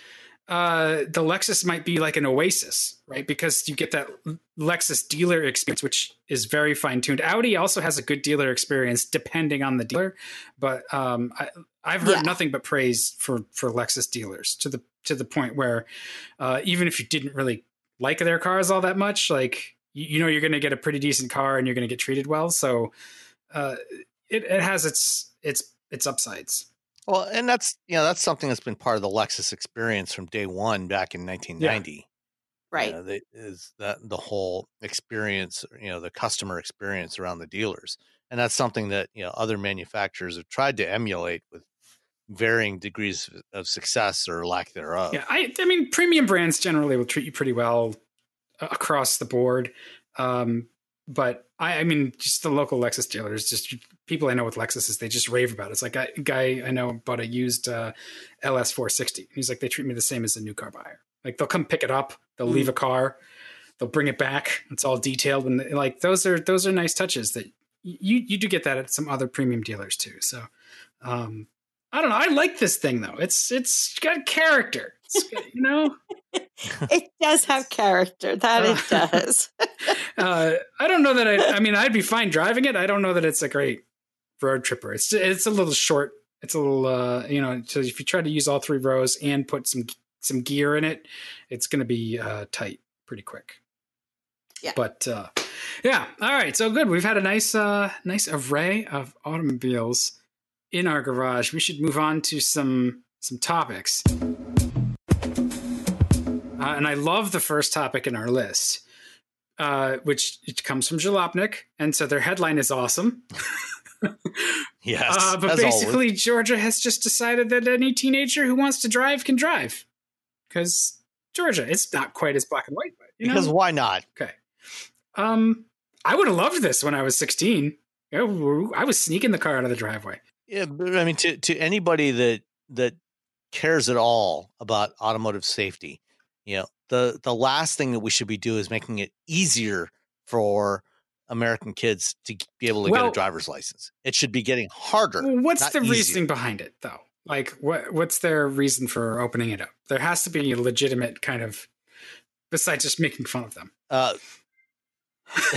uh, the Lexus might be like an oasis, right? Because you get that Lexus dealer experience, which is very fine-tuned. Audi also has a good dealer experience depending on the dealer, but um, I, I've heard yeah. nothing but praise for for Lexus dealers to the to the point where uh, even if you didn't really like their cars all that much, like you, you know you're going to get a pretty decent car and you're going to get treated well. So uh, it it has its its its upsides. Well, and that's, you know, that's something that's been part of the Lexus experience from day one back in nineteen ninety. Yeah. Right. You know, they, is that the whole experience, you know, the customer experience around the dealers. And that's something that, you know, other manufacturers have tried to emulate with varying degrees of success or lack thereof. Yeah. I, I mean, premium brands generally will treat you pretty well across the board. Um, but I, I mean, just the local Lexus dealers, just people I know with Lexuses, they just rave about it. It's like a guy I know bought a used uh, L S four sixty. He's like, they treat me the same as a new car buyer. Like they'll come pick it up, they'll mm. leave a car, they'll bring it back. It's all detailed, and they, like those are those are nice touches that you you do get that at some other premium dealers too. So um, I don't know. I like this thing though. It's it's got character. You know, it does have character. That uh, it does. uh, I don't know that I. I mean, I'd be fine driving it. I don't know that it's a great road tripper. It's it's a little short. It's a little uh, you know. So if you try to use all three rows and put some some gear in it, it's going to be uh, tight pretty quick. Yeah. But uh, yeah. All right. So good. We've had a nice uh, nice array of automobiles in our garage. We should move on to some some topics. Uh, and I love the first topic in our list, uh, which it comes from Jalopnik. And so their headline is awesome. Yes. Uh, but basically, always. Georgia has just decided that any teenager who wants to drive can drive. Because Georgia, it's not quite as black and white. But, you because know? Why not? Okay. Um, I would have loved this when I was sixteen. I was sneaking the car out of the driveway. Yeah, but I mean, to, to anybody that that cares at all about automotive safety, you know, the, the last thing that we should be doing is making it easier for American kids to be able to well, get a driver's license. It should be getting harder. Well, what's the easier. reasoning behind it, though? Like, what what's their reason for opening it up? There has to be a legitimate kind of, besides just making fun of them. Uh,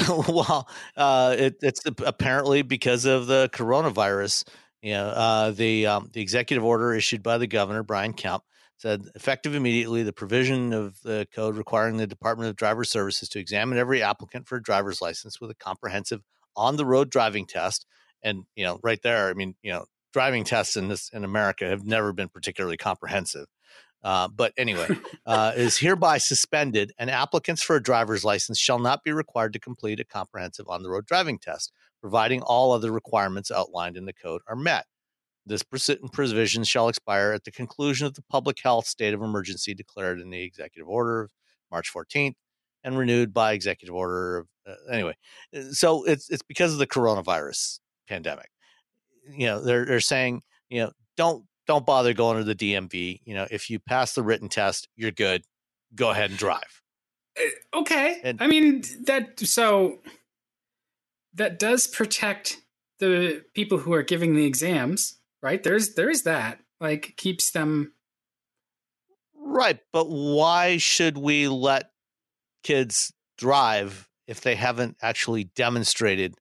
well, uh, it, it's apparently because of the coronavirus. You know, uh, the um, the executive order issued by the governor, Brian Kemp, said, effective immediately, the provision of the code requiring the Department of Driver Services to examine every applicant for a driver's license with a comprehensive on-the-road driving test. And, you know, right there, I mean, you know, driving tests in this in America have never been particularly comprehensive. Uh, but anyway, uh, is hereby suspended, and applicants for a driver's license shall not be required to complete a comprehensive on-the-road driving test, providing all other requirements outlined in the code are met. This provision shall expire at the conclusion of the public health state of emergency declared in the executive order of March fourteenth and renewed by executive order. Of, uh, anyway, so it's it's because of the coronavirus pandemic. You know, they're they're saying, you know, don't don't bother going to the D M V. You know, if you pass the written test, you're good. Go ahead and drive. Okay. And, I mean, that so that does protect the people who are giving the exams. Right. There's there is that like keeps them. Right. But why should we let kids drive if they haven't actually demonstrated,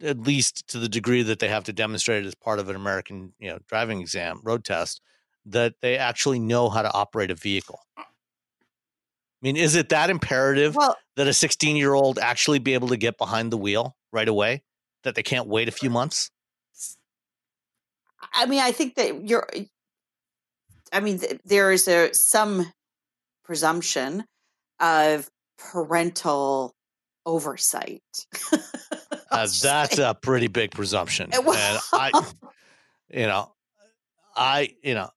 at least to the degree that they have to demonstrate as part of an American, you know, driving exam, road test, that they actually know how to operate a vehicle? I mean, is it that imperative well, that a sixteen year old actually be able to get behind the wheel right away, that they can't wait a few months? I mean, I think that you're, I mean, there is a, some presumption of parental oversight. uh, that's a pretty big presumption. And I, you know, I, you know,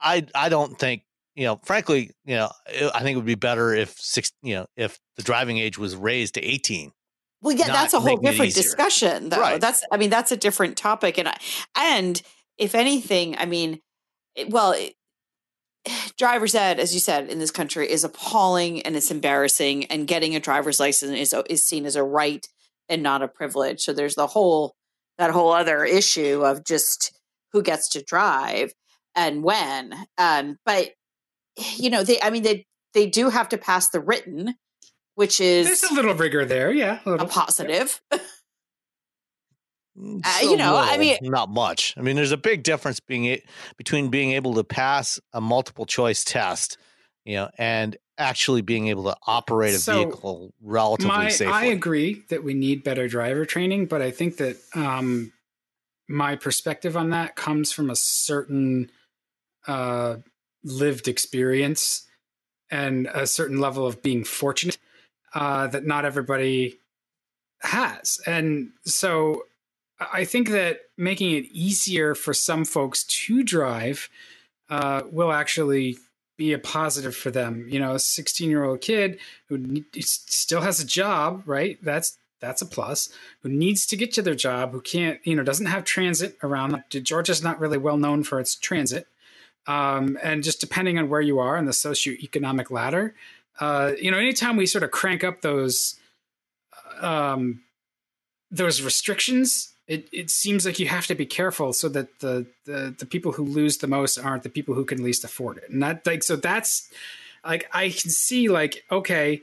I, I don't think, you know, frankly, you know, I think it would be better if six, you know, if the driving age was raised to eighteen. Well, yeah, that's a whole different discussion, though. Right. That's, I mean, that's a different topic. And, I, and if anything, I mean, it, well, it, driver's ed, as you said, in this country is appalling and it's embarrassing, and getting a driver's license is, is seen as a right and not a privilege. So there's the whole, that whole other issue of just who gets to drive and when. Um, but, you know, they, I mean, they, they do have to pass the written, which is there's a little rigor there, yeah, a, a positive. Yeah. uh, you know, little, I mean, not much. I mean, there's a big difference being it, between being able to pass a multiple choice test, you know, and actually being able to operate a so vehicle relatively my, safely. I agree that we need better driver training, but I think that um, my perspective on that comes from a certain uh, lived experience and a certain level of being fortunate. Uh, that not everybody has. And so I think that making it easier for some folks to drive uh, will actually be a positive for them. You know, a sixteen-year-old kid who ne- still has a job, right? That's that's a plus. Who needs to get to their job, who can't, you know, doesn't have transit around. Georgia's not really well known for its transit. Um, and just depending on where you are on the socioeconomic ladder, Uh, you know, anytime we sort of crank up those um, those restrictions, it, it seems like you have to be careful so that the, the the people who lose the most aren't the people who can least afford it. And that, like, so that's like, I can see, like, okay,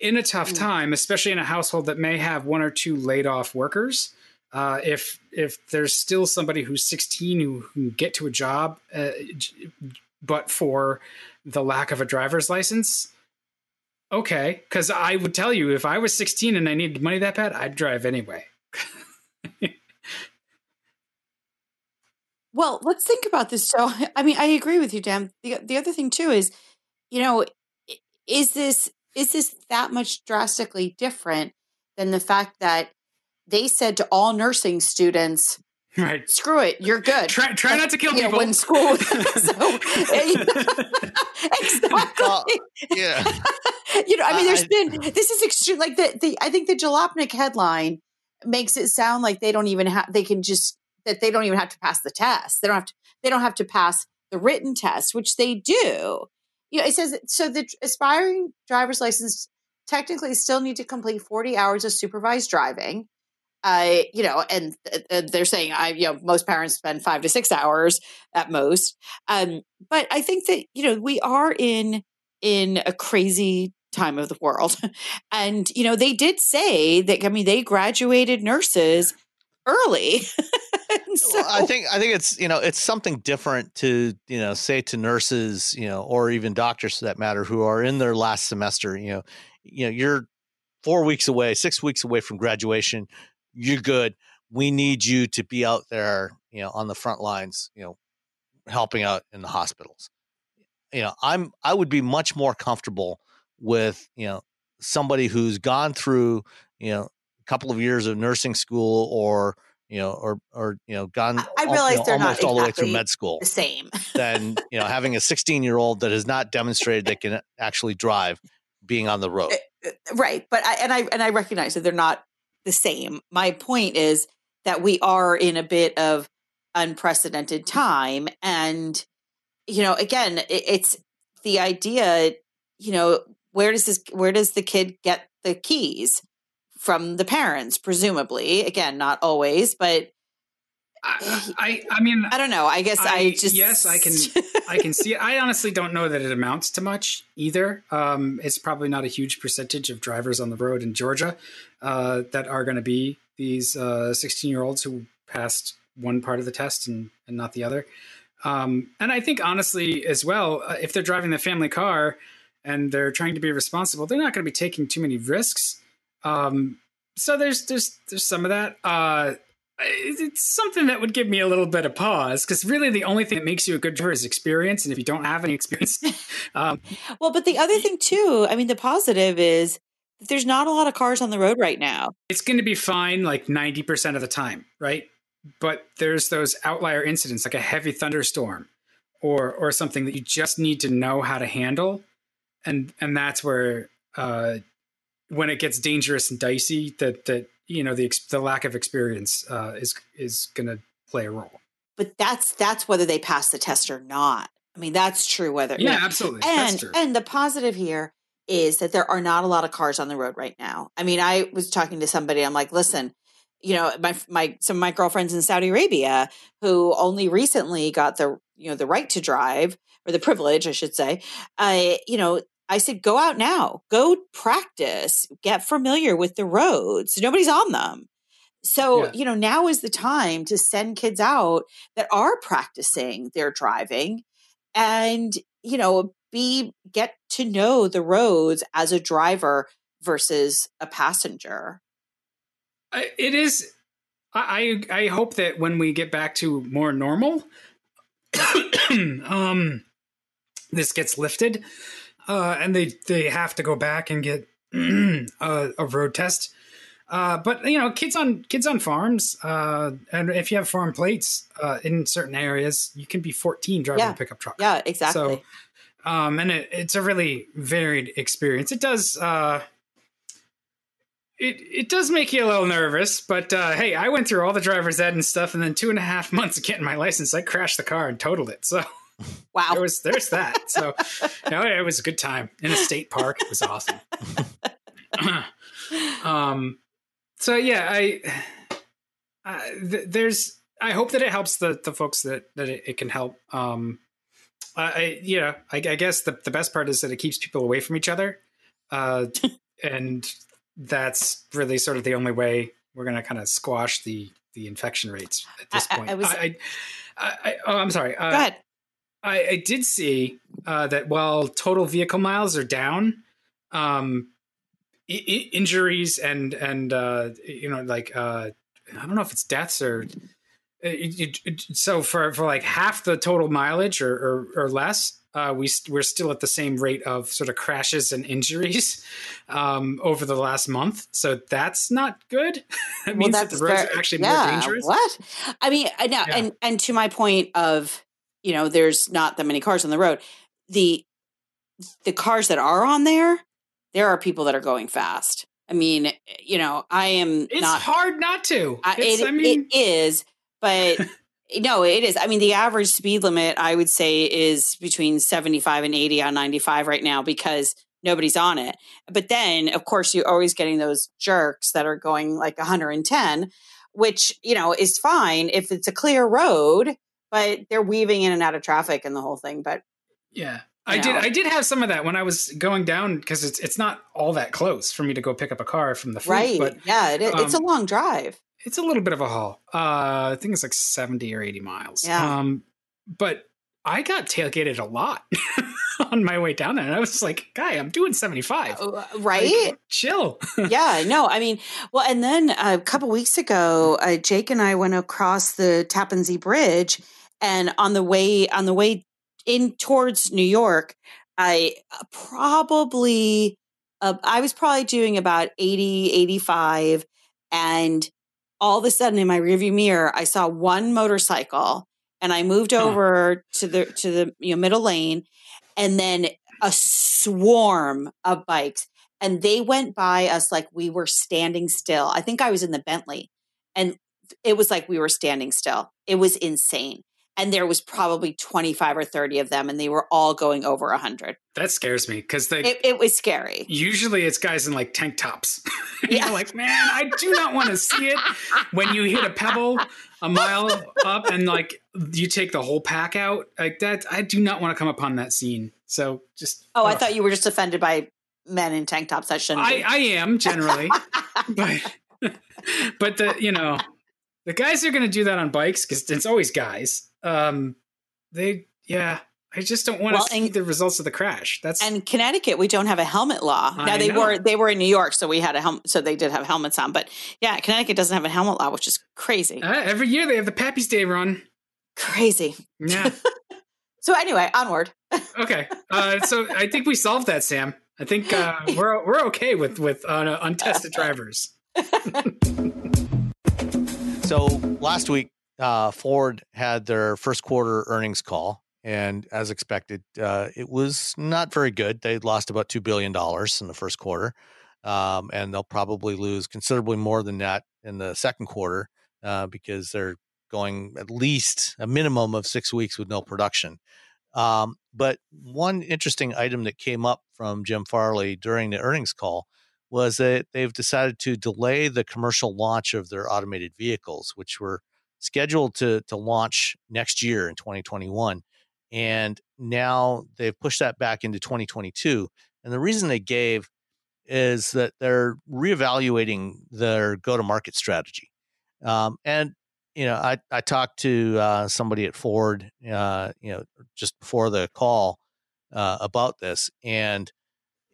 in a tough time, especially in a household that may have one or two laid off workers, uh, if if there's still somebody who's sixteen who, who can get to a job, uh, but for the lack of a driver's license. Okay, because I would tell you, if I was sixteen and I needed money that bad, I'd drive anyway. Well, let's think about this. So, I mean, I agree with you, Dan. The, the other thing, too, is, you know, is this is this that much drastically different than the fact that they said to all nursing students, right, screw it, you're good. Try, try like, not to kill people. Know, when school was, so, exactly. Uh, yeah. You know, I mean, there's I, been, this is extreme. Like the, the, I think the Jalopnik headline makes it sound like they don't even have, they can just, that they don't even have to pass the test. They don't have to, they don't have to pass the written test, which they do. You know, it says, so the aspiring driver's license technically still need to complete forty hours of supervised driving. Uh, you know, and uh, they're saying, I, you know, most parents spend five to six hours at most. Um, but I think that, you know, we are in, in a crazy time of the world. And, you know, they did say that, I mean, they graduated nurses early. so- well, I think, I think it's, you know, it's something different to, you know, say to nurses, you know, or even doctors for that matter, who are in their last semester, you know, you know, you're four weeks away, six weeks away from graduation. You're good. We need you to be out there, you know, on the front lines, you know, helping out in the hospitals. You know, I'm, I would be much more comfortable with, you know, somebody who's gone through, you know, a couple of years of nursing school or, you know, or, or, you know, gone I realize you know, they're almost not exactly all the way through med school. The same. Than, you know, having a sixteen year old that has not demonstrated they can actually drive being on the road. Right. But I, and I, and I recognize that they're not the same. My point is that we are in a bit of unprecedented time. And, you know, again, it, it's the idea, you know, where does this, where does the kid get the keys from? The parents, presumably. Again, not always, but I, I, I mean, I don't know. I guess I, I just, yes, I can, I can see it. I honestly don't know that it amounts to much either. Um, it's probably not a huge percentage of drivers on the road in Georgia uh, that are going to be these uh, sixteen year olds who passed one part of the test and, and not the other. Um, and I think honestly as well, uh, if they're driving the family car and they're trying to be responsible, they're not going to be taking too many risks. Um, so there's, there's, there's some of that. Uh, it's something that would give me a little bit of pause, because really the only thing that makes you a good driver is experience. And if you don't have any experience. Um, well, but the other thing too, I mean, the positive is there's not a lot of cars on the road right now. It's going to be fine like ninety percent of the time, right? But there's those outlier incidents like a heavy thunderstorm or or something that you just need to know how to handle. And and that's where uh, when it gets dangerous and dicey, that that you know the the lack of experience uh, is is going to play a role. But that's that's whether they pass the test or not. I mean, that's true whether yeah, you know. Absolutely. And that's true. And the positive here is that there are not a lot of cars on the road right now. I mean, I was talking to somebody. I'm like, listen, you know, my my some of my girlfriends in Saudi Arabia who only recently got the you know the right to drive, or the privilege, I should say. I you know. I said, go out now, go practice, get familiar with the roads. Nobody's on them. So, yeah. you know, now is the time to send kids out that are practicing their driving and, you know, be, get to know the roads as a driver versus a passenger. It is. I, I hope that when we get back to more normal, um, this gets lifted. Uh, and they, they have to go back and get a, a road test. Uh, but, you know, kids on kids on farms, uh, and if you have farm plates uh, in certain areas, you can be fourteen driving yeah. a pickup truck. Yeah, exactly. So, um, and it, it's a really varied experience. It does uh, it it does make you a little nervous. But, uh, hey, I went through all the driver's ed and stuff, and then two and a half months of getting my license, I crashed the car and totaled it. So. Wow. There was, there's that. So no, it was a good time in a state park. It was awesome. um, so yeah, I, uh, th- there's, I hope that it helps the, the folks that, that it, it can help. Um, I, you know, I, I guess the, the best part is that it keeps people away from each other. Uh, and that's really sort of the only way we're going to kind of squash the, the infection rates at this I, point. I, I was, I, I, I, oh, I'm sorry. Uh, go ahead. I, I did see uh, that while total vehicle miles are down, um, I- I injuries and, and uh, you know, like, uh, I don't know if it's deaths or it, it, it, so for, for like half the total mileage or, or, or less, uh, we st- we're still at the same rate of sort of crashes and injuries um, over the last month. So that's not good. It means well, that the roads very, are actually yeah, more dangerous. What? I mean, I know, yeah. and, and to my point of, you know, there's not that many cars on the road. The the cars that are on there, there are people that are going fast. I mean, you know, I am it's not... It's hard not to. I, it's, it, I mean... it is, but no, it is. I mean, the average speed limit, I would say, is between seventy-five and eighty on ninety-five right now because nobody's on it. But then, of course, you're always getting those jerks that are going like one hundred ten, which, you know, is fine if it's a clear road. But they're weaving in and out of traffic and the whole thing. But yeah, I know. did. I did have some of that when I was going down because it's it's not all that close for me to go pick up a car from the fleet. Right. But, yeah, it, um, it's a long drive. It's a little bit of a haul. Uh, I think it's like seventy or eighty miles. Yeah. Um, but I got tailgated a lot on my way down there, and I was like, "Guy, I'm doing seventy-five." Uh, right. Like, chill. yeah. No. I mean, well, and then a couple weeks ago, uh, Jake and I went across the Tappan Zee Bridge. And on the way, on the way in towards New York, I probably, uh, I was probably doing about eighty, eighty-five. And all of a sudden in my rearview mirror, I saw one motorcycle and I moved over huh. to the, to the you know, middle lane and then a swarm of bikes and they went by us like we were standing still. I think I was in the Bentley and it was like we were standing still. It was insane. And there was probably twenty-five or thirty of them, and they were all going over one hundred. That scares me because they. It, it was scary. Usually it's guys in like tank tops. Yeah. You're like, man, I do not want to see it. When you hit a pebble a mile up and like you take the whole pack out like that, I do not want to come upon that scene. So just. Oh, ugh. I thought you were just offended by men in tank tops. I shouldn't. I, I am generally. but, but the, you know, the guys who are going to do that on bikes because it's always guys. Um, they, yeah, I just don't want well, to see and, the results of the crash. That's and Connecticut, we don't have a helmet law. Now I they know. were they were in New York, so we had a helmet, so they did have helmets on. But yeah, Connecticut doesn't have a helmet law, which is crazy. Uh, every year they have the Pappy's Day run. Crazy. Yeah. So anyway, onward. Okay. Uh, so I think we solved that, Sam. I think uh, we're we're okay with with uh, untested drivers. So last week, uh, Ford had their first quarter earnings call. And as expected, uh, it was not very good. They lost about two billion dollars in the first quarter, um, and they'll probably lose considerably more than that in the second quarter uh, because they're going at least a minimum of six weeks with no production. Um, but one interesting item that came up from Jim Farley during the earnings call was that they've decided to delay the commercial launch of their automated vehicles, which were scheduled to to launch next year in twenty twenty-one. And now they've pushed that back into twenty twenty-two. And the reason they gave is that they're reevaluating their go-to-market strategy. Um, and, you know, I, I talked to uh, somebody at Ford, uh, you know, just before the call uh, about this. And,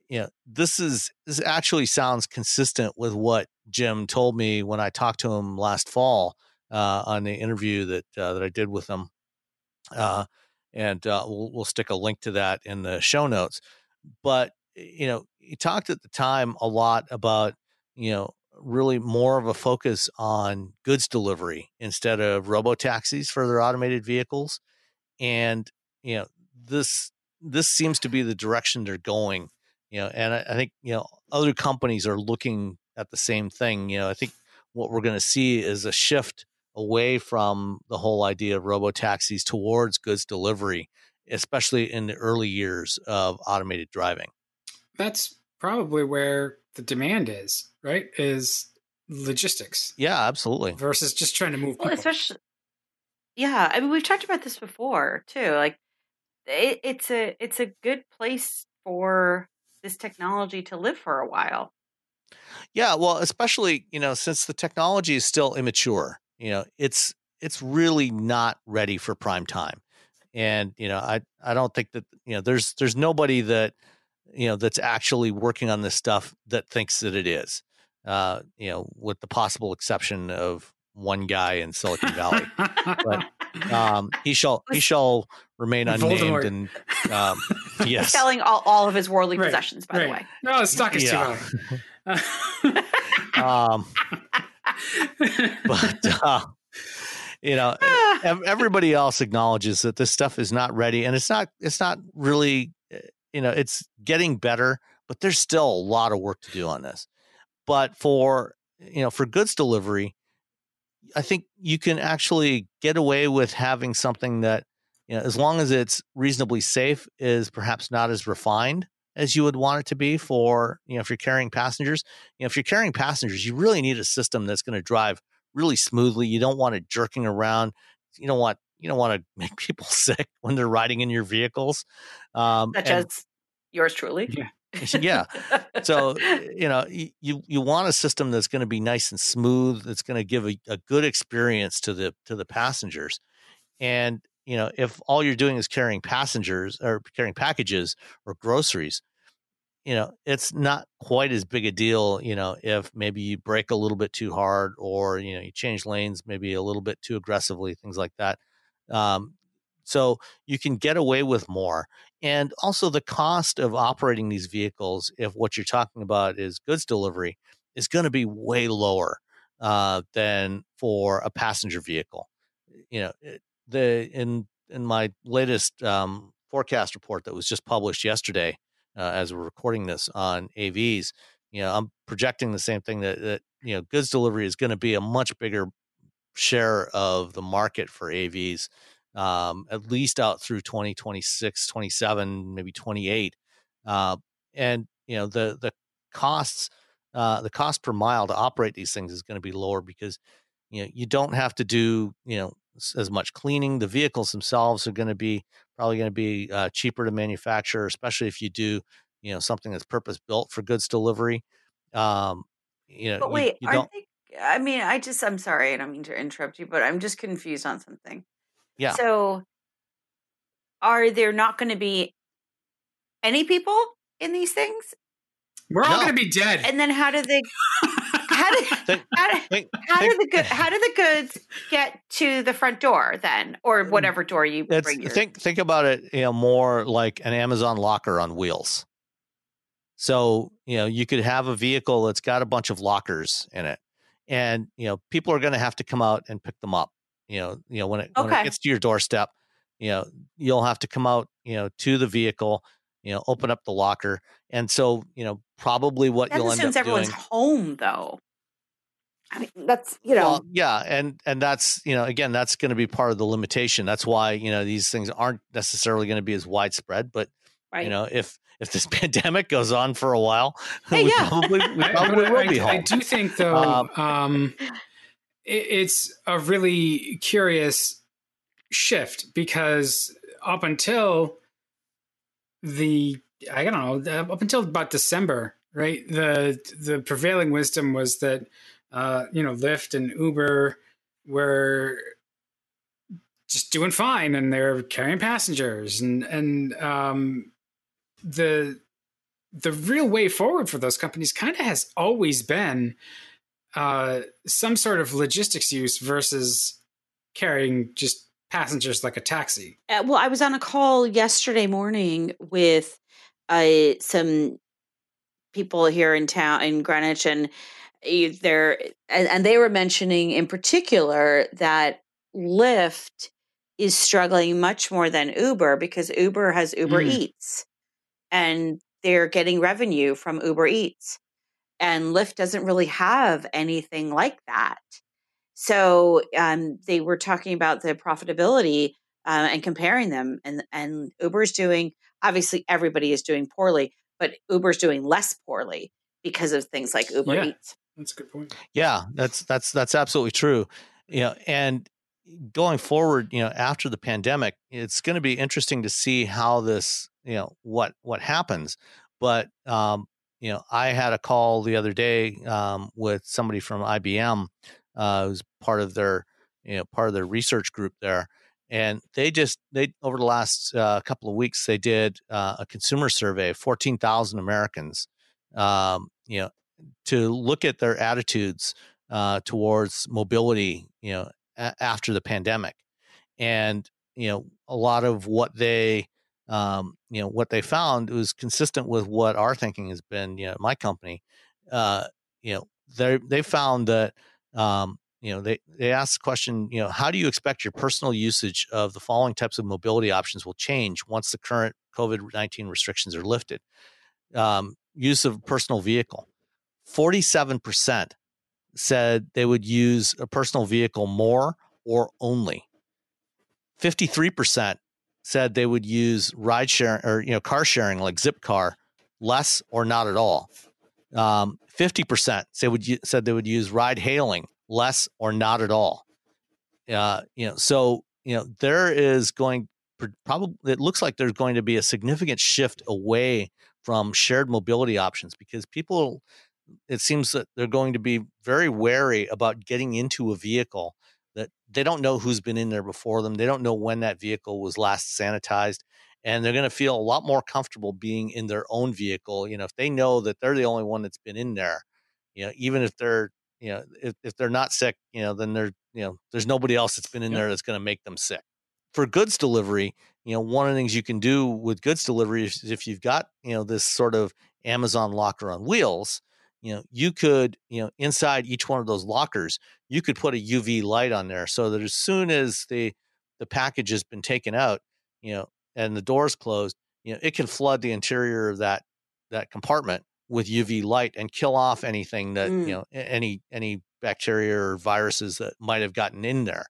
you know, this is this actually sounds consistent with what Jim told me when I talked to him last fall uh, on the interview that uh, that I did with him. Uh And uh, we'll, we'll stick a link to that in the show notes. But, you know, he talked at the time a lot about, you know, really more of a focus on goods delivery instead of robo-taxis for their automated vehicles. And, you know, this this seems to be the direction they're going, you know, and I, I think, you know, other companies are looking at the same thing. You know, I think what we're going to see is a shift away from the whole idea of robo-taxis towards goods delivery, especially in the early years of automated driving. That's probably where the demand is, right? Is logistics. Yeah, absolutely. Versus just trying to move people. Well, especially, yeah, I mean, we've talked about this before, too. Like, it, it's a it's a good place for this technology to live for a while. Yeah, well, especially, you know, since the technology is still immature. You know, it's it's really not ready for prime time. And, you know, I, I don't think that, you know, there's there's nobody that, you know, that's actually working on this stuff that thinks that it is, uh, you know, with the possible exception of one guy in Silicon Valley. But um, he shall he shall remain unnamed. Voldemort. And um, yes. He's selling all, all of his worldly right. possessions, by right. the way. No, the stock is yeah. too high. um But, uh, you know, everybody else acknowledges that this stuff is not ready, and it's not, it's not really, you know, it's getting better, but there's still a lot of work to do on this. But for, you know, for goods delivery, I think you can actually get away with having something that, you know, as long as it's reasonably safe, is perhaps not as refined as you would want it to be for, you know, if you're carrying passengers. You know, if you're carrying passengers, you really need a system that's going to drive really smoothly. You don't want it jerking around. You don't want, you don't want to make people sick when they're riding in your vehicles. Um, Such and, as yours truly. Yeah. yeah. So, you know, you, you want a system that's going to be nice and smooth. That's going to give a, a good experience to the, to the passengers. And, you know, if all you're doing is carrying passengers or carrying packages or groceries, you know, it's not quite as big a deal, you know, if maybe you brake a little bit too hard or, you know, you change lanes maybe a little bit too aggressively, things like that. Um, so you can get away with more. And also the cost of operating these vehicles, if what you're talking about is goods delivery, is going to be way lower uh, than for a passenger vehicle. You know, it, The in in my latest um, forecast report that was just published yesterday, uh, as we're recording this on A Vs, you know, I'm projecting the same thing that, that you know, goods delivery is going to be a much bigger share of the market for A Vs, um, at least out through twenty twenty-six, twenty-seven, maybe twenty-eight, uh, and you know the the costs, uh, the cost per mile to operate these things is going to be lower because you know you don't have to do you know. as much cleaning. The vehicles themselves are going to be probably going to be uh, cheaper to manufacture, especially if you do, you know, something that's purpose built for goods delivery. Um, you know, but wait, you, you don't... They, I mean, I just, I'm sorry. I don't mean to interrupt you, but I'm just confused on something. Yeah. So are there not going to be any people in these things? We're no. all going to be dead. And then how do they? How do think, how do, think, how do think, the how do the goods get to the front door then, or whatever door you bring? Your- think think about it, you know, more like an Amazon locker on wheels. So you know, you could have a vehicle that's got a bunch of lockers in it, and you know, people are going to have to come out and pick them up. You know, you know when it, okay. when it gets to your doorstep, you know, you'll have to come out, you know, to the vehicle. You know, open up the locker. And so, you know, probably what that you'll end up doing. That assumes everyone's home, though. I mean, that's, you know. Well, yeah. And, and that's, you know, again, that's going to be part of the limitation. That's why, you know, these things aren't necessarily going to be as widespread. But, right. you know, if if this pandemic goes on for a while, hey, we yeah. probably, we probably I, will I, be home. I do think, though, um, um, it, it's a really curious shift because up until... The I don't know up until about December, right? The the prevailing wisdom was that uh, you know Lyft and Uber were just doing fine, and they're carrying passengers, and and um, the the real way forward for those companies kind of has always been uh, some sort of logistics use versus carrying just. Passengers like a taxi. Uh, well, I was on a call yesterday morning with uh, some people here in town in Greenwich, and they're and, and they were mentioning in particular that Lyft is struggling much more than Uber because Uber has Uber mm. Eats, and they're getting revenue from Uber Eats, and Lyft doesn't really have anything like that. So um, they were talking about the profitability uh, and comparing them, and and Uber's doing obviously everybody is doing poorly, but Uber's doing less poorly because of things like Uber yeah, Eats. That's a good point. Yeah, that's that's that's absolutely true. You know, and going forward, you know, after the pandemic, it's going to be interesting to see how this, you know, what what happens. But um, you know, I had a call the other day um, with somebody from I B M. Uh, it was part of their, you know, part of their research group there, and they just they over the last uh, couple of weeks they did uh, a consumer survey of fourteen thousand Americans, um, you know, to look at their attitudes uh, towards mobility, you know, a- after the pandemic, and you know, a lot of what they, um, you know, what they found was consistent with what our thinking has been. You know, my company, uh, you know, they they found that. Um, you know, they, they asked the question, you know, how do you expect your personal usage of the following types of mobility options will change once the current COVID nineteen restrictions are lifted? Um, use of personal vehicle. forty-seven percent said they would use a personal vehicle more or only. fifty-three percent said they would use ride sharing or, you know, car sharing like Zipcar less or not at all. Um, fifty percent say would said they would use ride hailing less or not at all. Uh, you know, so, you know, there is going probably, it looks like there's going to be a significant shift away from shared mobility options because people, it seems that they're going to be very wary about getting into a vehicle that they don't know who's been in there before them. They don't know when that vehicle was last sanitized. And they're going to feel a lot more comfortable being in their own vehicle. You know, if they know that they're the only one that's been in there, you know, even if they're, you know, if, if they're not sick, you know, then they're, you know, there's nobody else that's been in yeah. there that's going to make them sick. For goods delivery, you know, one of the things you can do with goods delivery is if you've got, you know, this sort of Amazon locker on wheels, you know, you could, you know, inside each one of those lockers, you could put a U V light on there so that as soon as the, the package has been taken out, you know, and the door's closed, you know, it can flood the interior of that that compartment with U V light and kill off anything that, mm. you know, any any bacteria or viruses that might have gotten in there.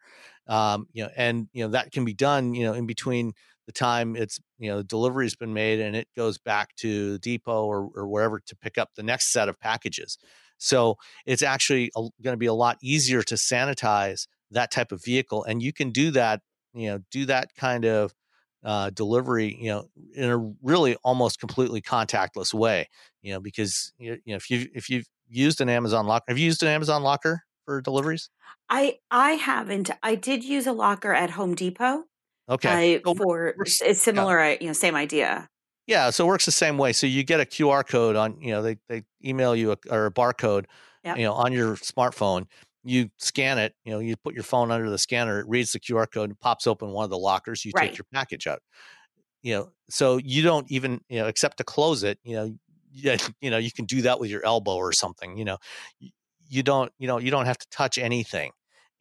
Um, you know, and, you know, that can be done, you know, in between the time it's, you know, the delivery's been made and it goes back to the depot or, or wherever to pick up the next set of packages. So it's actually going to be a lot easier to sanitize that type of vehicle. And you can do that, you know, do that kind of, Uh, delivery, you know, in a really almost completely contactless way, you know, because you know if you if you've used an Amazon locker, have you used an Amazon locker for deliveries? I I haven't. I did use a locker at Home Depot, Okay. I, so for it's similar, yeah. you know, same idea. Yeah, so it works the same way. So you get a Q R code on, you know, they they email you a, or a barcode, yep. you know, on your smartphone. You scan it, you know, you put your phone under the scanner, it reads the Q R code and pops open one of the lockers. You right. take your package out. You know, so you don't even, you know, except to close it, you know, you, you know, you can do that with your elbow or something, you know. You don't, you know, you don't have to touch anything.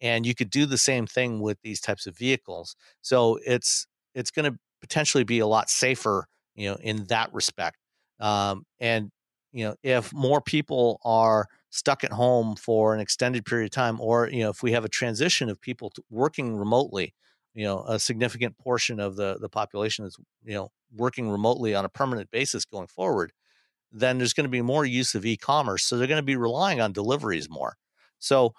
And you could do the same thing with these types of vehicles. So it's it's going to potentially be a lot safer, you know, in that respect. Um, and, you know, if more people are stuck at home for an extended period of time, or, you know, if we have a transition of people to working remotely, you know, a significant portion of the, the population is, you know, working remotely on a permanent basis going forward, then there's going to be more use of e-commerce. So they're going to be relying on deliveries more. So,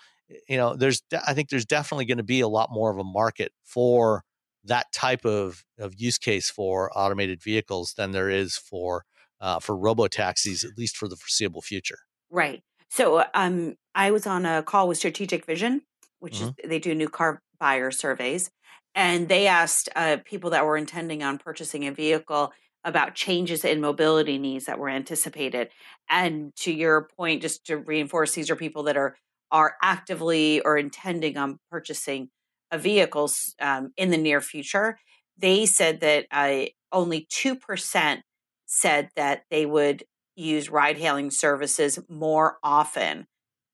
you know, there's, de- I think there's definitely going to be a lot more of a market for that type of, of use case for automated vehicles than there is for uh, for robo-taxis, at least for the foreseeable future. Right. So um, I was on a call with Strategic Vision, which mm-hmm. is, they do new car buyer surveys, and they asked uh, people that were intending on purchasing a vehicle about changes in mobility needs that were anticipated. And to your point, just to reinforce, these are people that are are actively or intending on purchasing vehicles um, in the near future. They said that uh, only two percent said that they would use ride-hailing services more often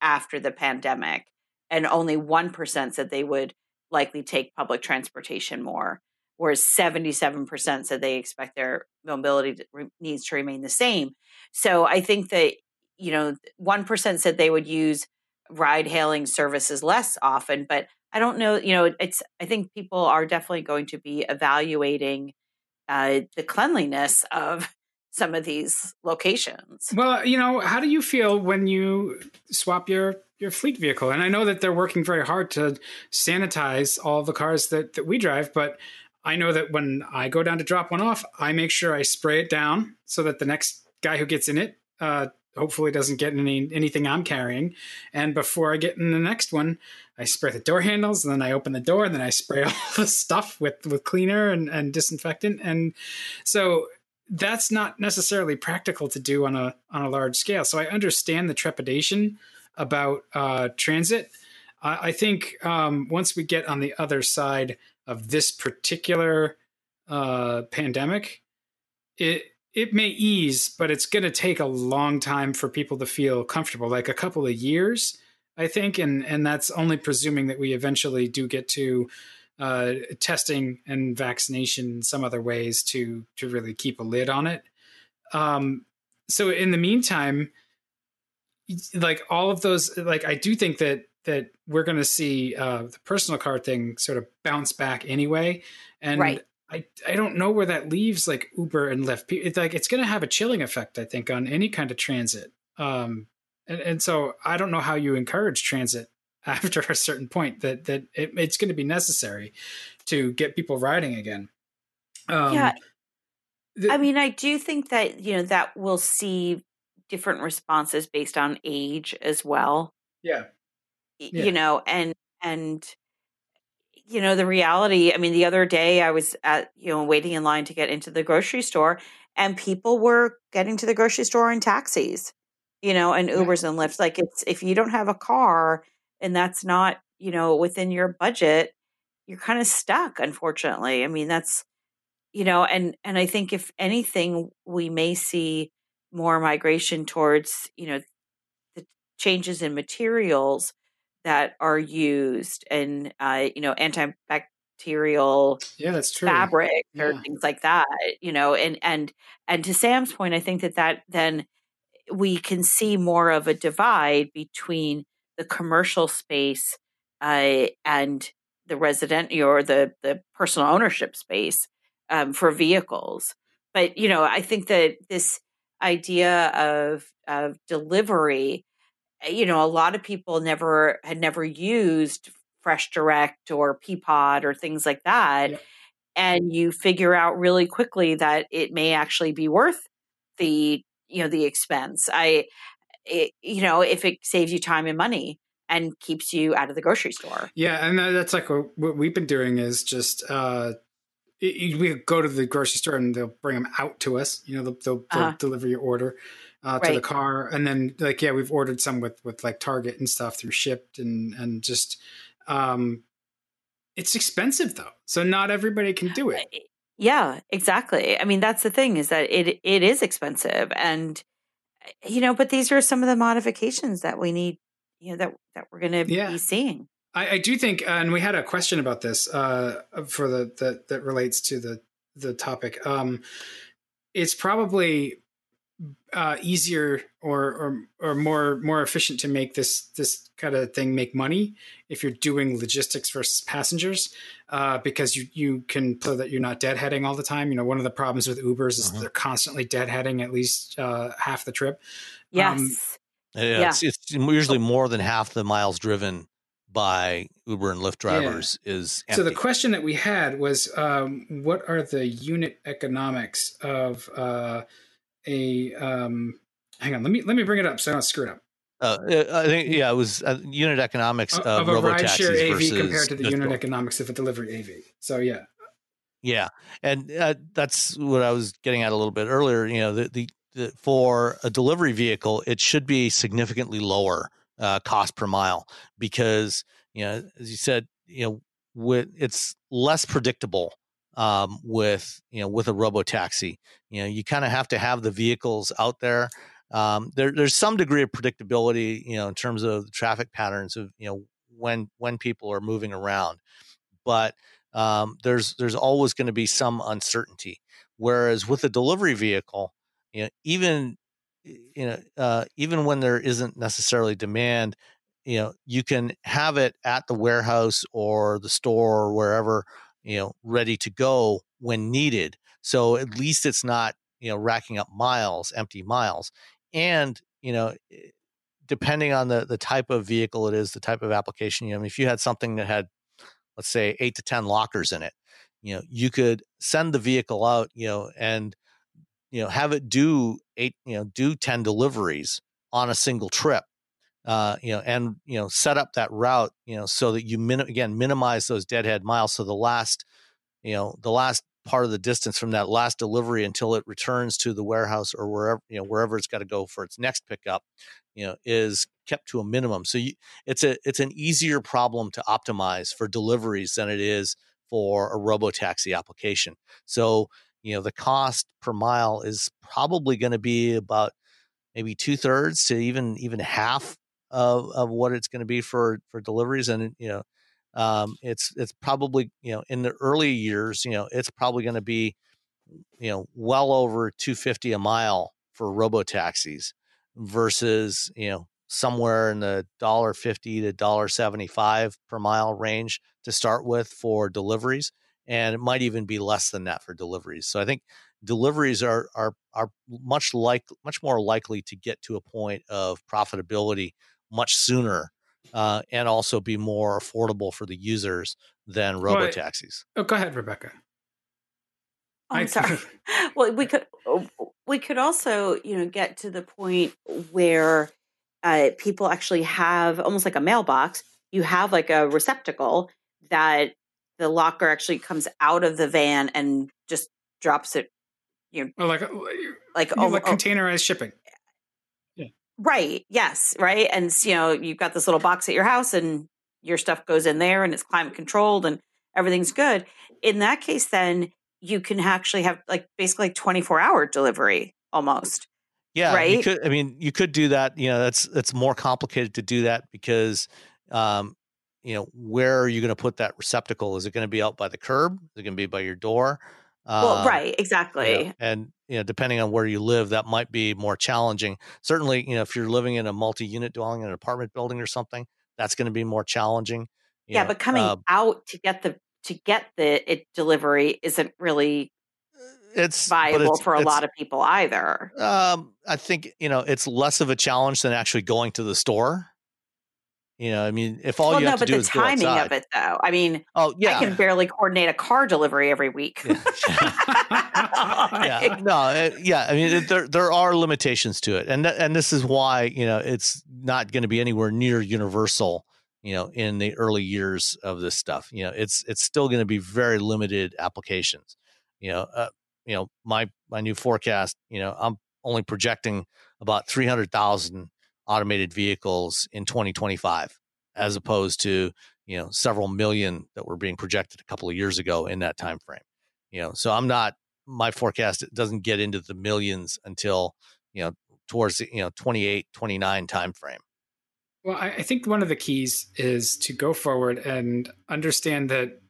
after the pandemic, and only one percent said they would likely take public transportation more, whereas seventy-seven percent said they expect their mobility needs to remain the same. So I think that, you know, one percent said they would use ride-hailing services less often, but I don't know, you know, it's, I think people are definitely going to be evaluating uh, the cleanliness of some of these locations. Well, you know, how do you feel when you swap your, your fleet vehicle? And I know that they're working very hard to sanitize all the cars that, that we drive, but I know that when I go down to drop one off, I make sure I spray it down so that the next guy who gets in it uh, hopefully doesn't get any anything I'm carrying. And before I get in the next one, I spray the door handles, and then I open the door, and then I spray all the stuff with, with cleaner and, and disinfectant. And so that's not necessarily practical to do on a on a large scale. So I understand the trepidation about uh, transit. Uh, I think um, once we get on the other side of this particular uh, pandemic, it It may ease, but it's going to take a long time for people to feel comfortable, like a couple of years, I think. And, and that's only presuming that we eventually do get to uh, testing and vaccination in some other ways to to really keep a lid on it. Um, so in the meantime, like all of those, like I do think that that we're going to see uh, the personal car thing sort of bounce back anyway. And right. I, I don't know where that leaves like Uber and Lyft. It's like it's going to have a chilling effect, I think, on any kind of transit. Um, and, and so I don't know how you encourage transit after a certain point that that it, it's going to be necessary to get people riding again. Um, yeah, th- I mean, I do think that, you know, that we'll see different responses based on age as well. Yeah, yeah. You know, and and. You know, the reality, I mean, the other day I was at, you know, waiting in line to get into the grocery store, and people were getting to the grocery store in taxis, you know, and Ubers and Lyfts. Like it's, if you don't have a car and that's not, you know, within your budget, you're kind of stuck, unfortunately. I mean, that's, you know, and, and I think if anything, we may see more migration towards, you know, the changes in materials that are used, and uh, you know, antibacterial yeah, that's true. fabric yeah. or things like that, you know, and, and, and to Sam's point, I think that that then we can see more of a divide between the commercial space uh, and the resident or the, the personal ownership space um, for vehicles. But, you know, I think that this idea of, of delivery, you know, a lot of people never had never used Fresh Direct or Peapod or things like that. Yeah. And you figure out really quickly that it may actually be worth the, you know, the expense. I, it, you know, if it saves you time and money and keeps you out of the grocery store. Yeah. And that's like what we've been doing is just, uh, we go to the grocery store and they'll bring them out to us. You know, they'll, they'll, they'll uh-huh. deliver your order uh, right. to the car. And then, like, yeah, we've ordered some with, with like Target and stuff through Shipped and, and just, um, it's expensive though. So not everybody can do it. Yeah, exactly. I mean, that's the thing, is that it, it is expensive, and, you know, but these are some of the modifications that we need, you know, that, that we're going to yeah. be seeing. I, I do think, uh, and we had a question about this uh, for the, that, that relates to the, the topic. Um, it's probably uh, easier or, or, or more, more efficient to make this, this kind of thing make money if you're doing logistics versus passengers, uh, because you, you can, so that you're not deadheading all the time. You know, one of the problems with Ubers is uh-huh. they're constantly deadheading at least uh, half the trip. Yes. Um, yeah, yeah. It's, it's usually more than half the miles driven by Uber and Lyft drivers yeah. is empty. So the question that we had was, um, what are the unit economics of uh, a, um, hang on, let me, let me bring it up so I don't screw it up. Uh, I think, yeah, it was uh, unit economics of, of a robotaxis versus A V compared to the unit going. economics of a delivery A V. So, yeah. Yeah. And uh, that's what I was getting at a little bit earlier. You know, the, the, the for a delivery vehicle, it should be significantly lower Uh, cost per mile, because, you know, as you said, you know, with, it's less predictable um, with, you know, with a robotaxi. You know, you kind of have to have the vehicles out there. Um, there. There's some degree of predictability, you know, in terms of the traffic patterns of, you know, when, when people are moving around, but um, there's, there's always going to be some uncertainty. Whereas with a delivery vehicle, you know, even, you know, uh, even when there isn't necessarily demand, you know, you can have it at the warehouse or the store or wherever, you know, ready to go when needed. So at least it's not, you know, racking up miles, empty miles. And, you know, depending on the, the type of vehicle it is, the type of application, you know, I mean, if you had something that had, let's say, eight to ten lockers in it, you know, you could send the vehicle out, you know, and, you know, have it do eight, you know, do ten deliveries on a single trip, uh, you know, and, you know, set up that route, you know, so that you min- again, minimize those deadhead miles. So the last, you know, the last part of the distance from that last delivery until it returns to the warehouse or wherever, you know, wherever it's got to go for its next pickup, you know, is kept to a minimum. So you, it's a, it's an easier problem to optimize for deliveries than it is for a robotaxi application. So, you know, the cost per mile is probably going to be about maybe two thirds to even, even half of, of what it's going to be for, for deliveries. And, you know, um, it's, it's probably, you know, in the early years, you know, it's probably going to be, you know, well over two fifty a mile for robotaxis versus, you know, somewhere in the one fifty to one seventy-five per mile range to start with for deliveries. And it might even be less than that for deliveries. So I think deliveries are are are much like much more likely to get to a point of profitability much sooner, uh, and also be more affordable for the users than robotaxis. Oh, go ahead, Rebecca. Oh, I'm sorry. Well, we could we could also, you know, get to the point where uh, people actually have almost like a mailbox. You have like a receptacle that the locker actually comes out of the van and just drops it, you know, oh, like like, oh, like oh, containerized oh. shipping. Yeah. Right. Yes. Right. And, you know, you've got this little box at your house and your stuff goes in there and it's climate controlled and everything's good. In that case, then you can actually have like basically twenty-four hour delivery almost. Yeah. Right. You could, I mean, you could do that. You know, that's, it's more complicated to do that because, um, you know, where are you going to put that receptacle? Is it going to be out by the curb? Is it going to be by your door? Well, um, right, exactly. You know, and, you know, depending on where you live, that might be more challenging. Certainly, you know, if you're living in a multi-unit dwelling in an apartment building or something, that's going to be more challenging. You yeah, know, but coming uh, out to get the to get the it, delivery isn't really it's viable it's, for a lot of people either. Um, I think, you know, it's less of a challenge than actually going to the store. You know, I mean, if all well, you have no, to do is go outside. Well, no, but the timing of it, though. I mean, oh, yeah. I can barely coordinate a car delivery every week. Yeah. yeah. No, it, yeah. I mean, it, there there are limitations to it. And th- and this is why, you know, it's not going to be anywhere near universal you know, in the early years of this stuff. You know, it's it's still going to be very limited applications. You know, uh, you know, my my new forecast, you know, I'm only projecting about three hundred thousand automated vehicles in twenty twenty-five, as opposed to, you know, several million that were being projected a couple of years ago in that time frame. You know, so I'm not, my forecast it doesn't get into the millions until, you know, towards the, you know, twenty-eight, twenty-nine time frame. Well, I think one of the keys is to go forward and understand that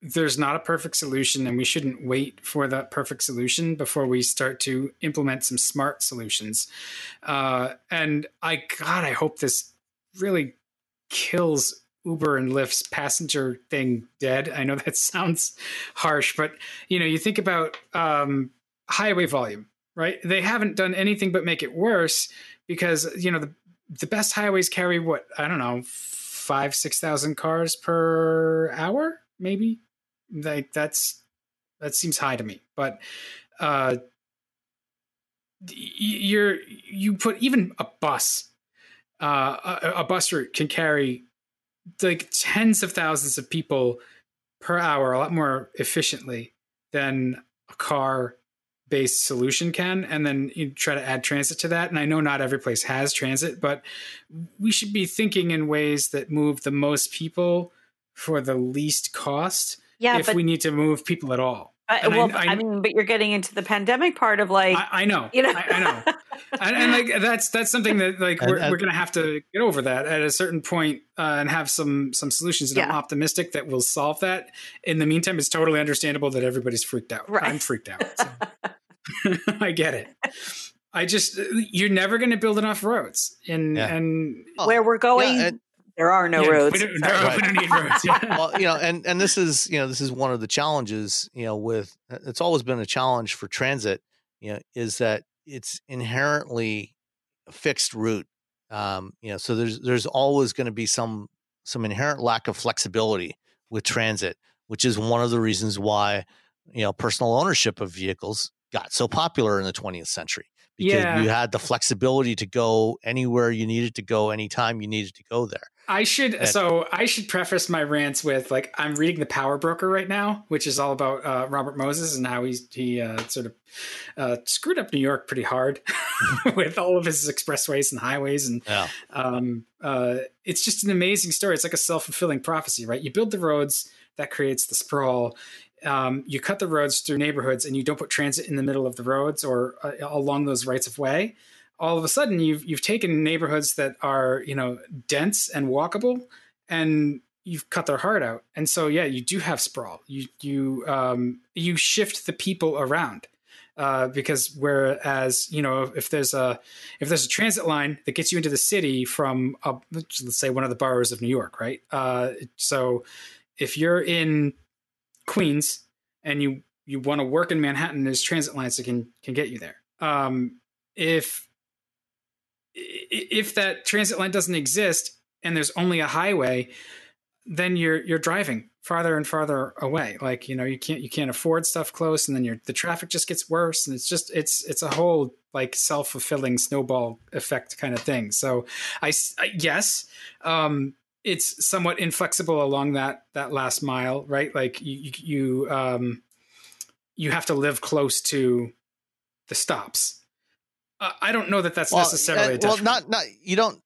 there's not a perfect solution, and we shouldn't wait for that perfect solution before we start to implement some smart solutions. Uh, and I, God, I hope this really kills Uber and Lyft's passenger thing dead. I know that sounds harsh, but you know, you think about um, highway volume, right? They haven't done anything but make it worse, because you know the the best highways carry what, I don't know, five six thousand cars per hour, maybe. Like that's that seems high to me, but uh, you're you put even a bus, uh, a, a bus route can carry like tens of thousands of people per hour, a lot more efficiently than a car-based solution can. And then you try to add transit to that. And I know not every place has transit, but we should be thinking in ways that move the most people for the least cost. Yeah, if we need to move people at all. Uh, well, I, I, I mean, but you're getting into the pandemic part of like, I, I know, you know, I, I know. And, and like, that's, that's something that like, we're, we're going to have to get over that at a certain point, uh, and have some, some solutions. And yeah. I'm optimistic that we'll solve that. In the meantime, it's totally understandable that everybody's freaked out. Right. I'm freaked out. So. I get it. I just, you're never going to build enough roads and, yeah. and where we're going. Yeah, and- There are no yeah, roads. We don't, there are, right. we don't need roads. Yeah. Well, you know, and, and this is, you know, this is one of the challenges, you know, with, it's always been a challenge for transit, you know, is that it's inherently a fixed route. Um, you know, so there's, there's always going to be some, some inherent lack of flexibility with transit, which is one of the reasons why, you know, personal ownership of vehicles got so popular in the twentieth century, because yeah. you had the flexibility to go anywhere you needed to go, anytime you needed to go there. I should, so I should preface my rants with like, I'm reading The Power Broker right now, which is all about uh, Robert Moses and how he's, he uh, sort of uh, screwed up New York pretty hard with all of his expressways and highways. And yeah. um, uh, it's just an amazing story. It's like a self-fulfilling prophecy, right? You build the roads, that creates the sprawl. Um, you cut the roads through neighborhoods and you don't put transit in the middle of the roads or uh, along those rights of way. All of a sudden you've, you've taken neighborhoods that are, you know, dense and walkable, and you've cut their heart out. And so, yeah, you do have sprawl. You, you, um, you shift the people around, uh, because whereas, you know, if there's a, if there's a transit line that gets you into the city from, a, let's say one of the boroughs of New York, right? Uh, so if you're in Queens and you, you want to work in Manhattan, there's transit lines that can, can get you there. Um, if, If that transit line doesn't exist and there's only a highway, then you're you're driving farther and farther away. Like, you know, you can't you can't afford stuff close, and then you're, the traffic just gets worse, and it's just it's it's a whole like self-fulfilling snowball effect kind of thing. So I, I yes, um, it's somewhat inflexible along that that last mile, right? Like you you um, you have to live close to the stops. Uh, I don't know that that's well, necessarily a detriment. Well, not not you don't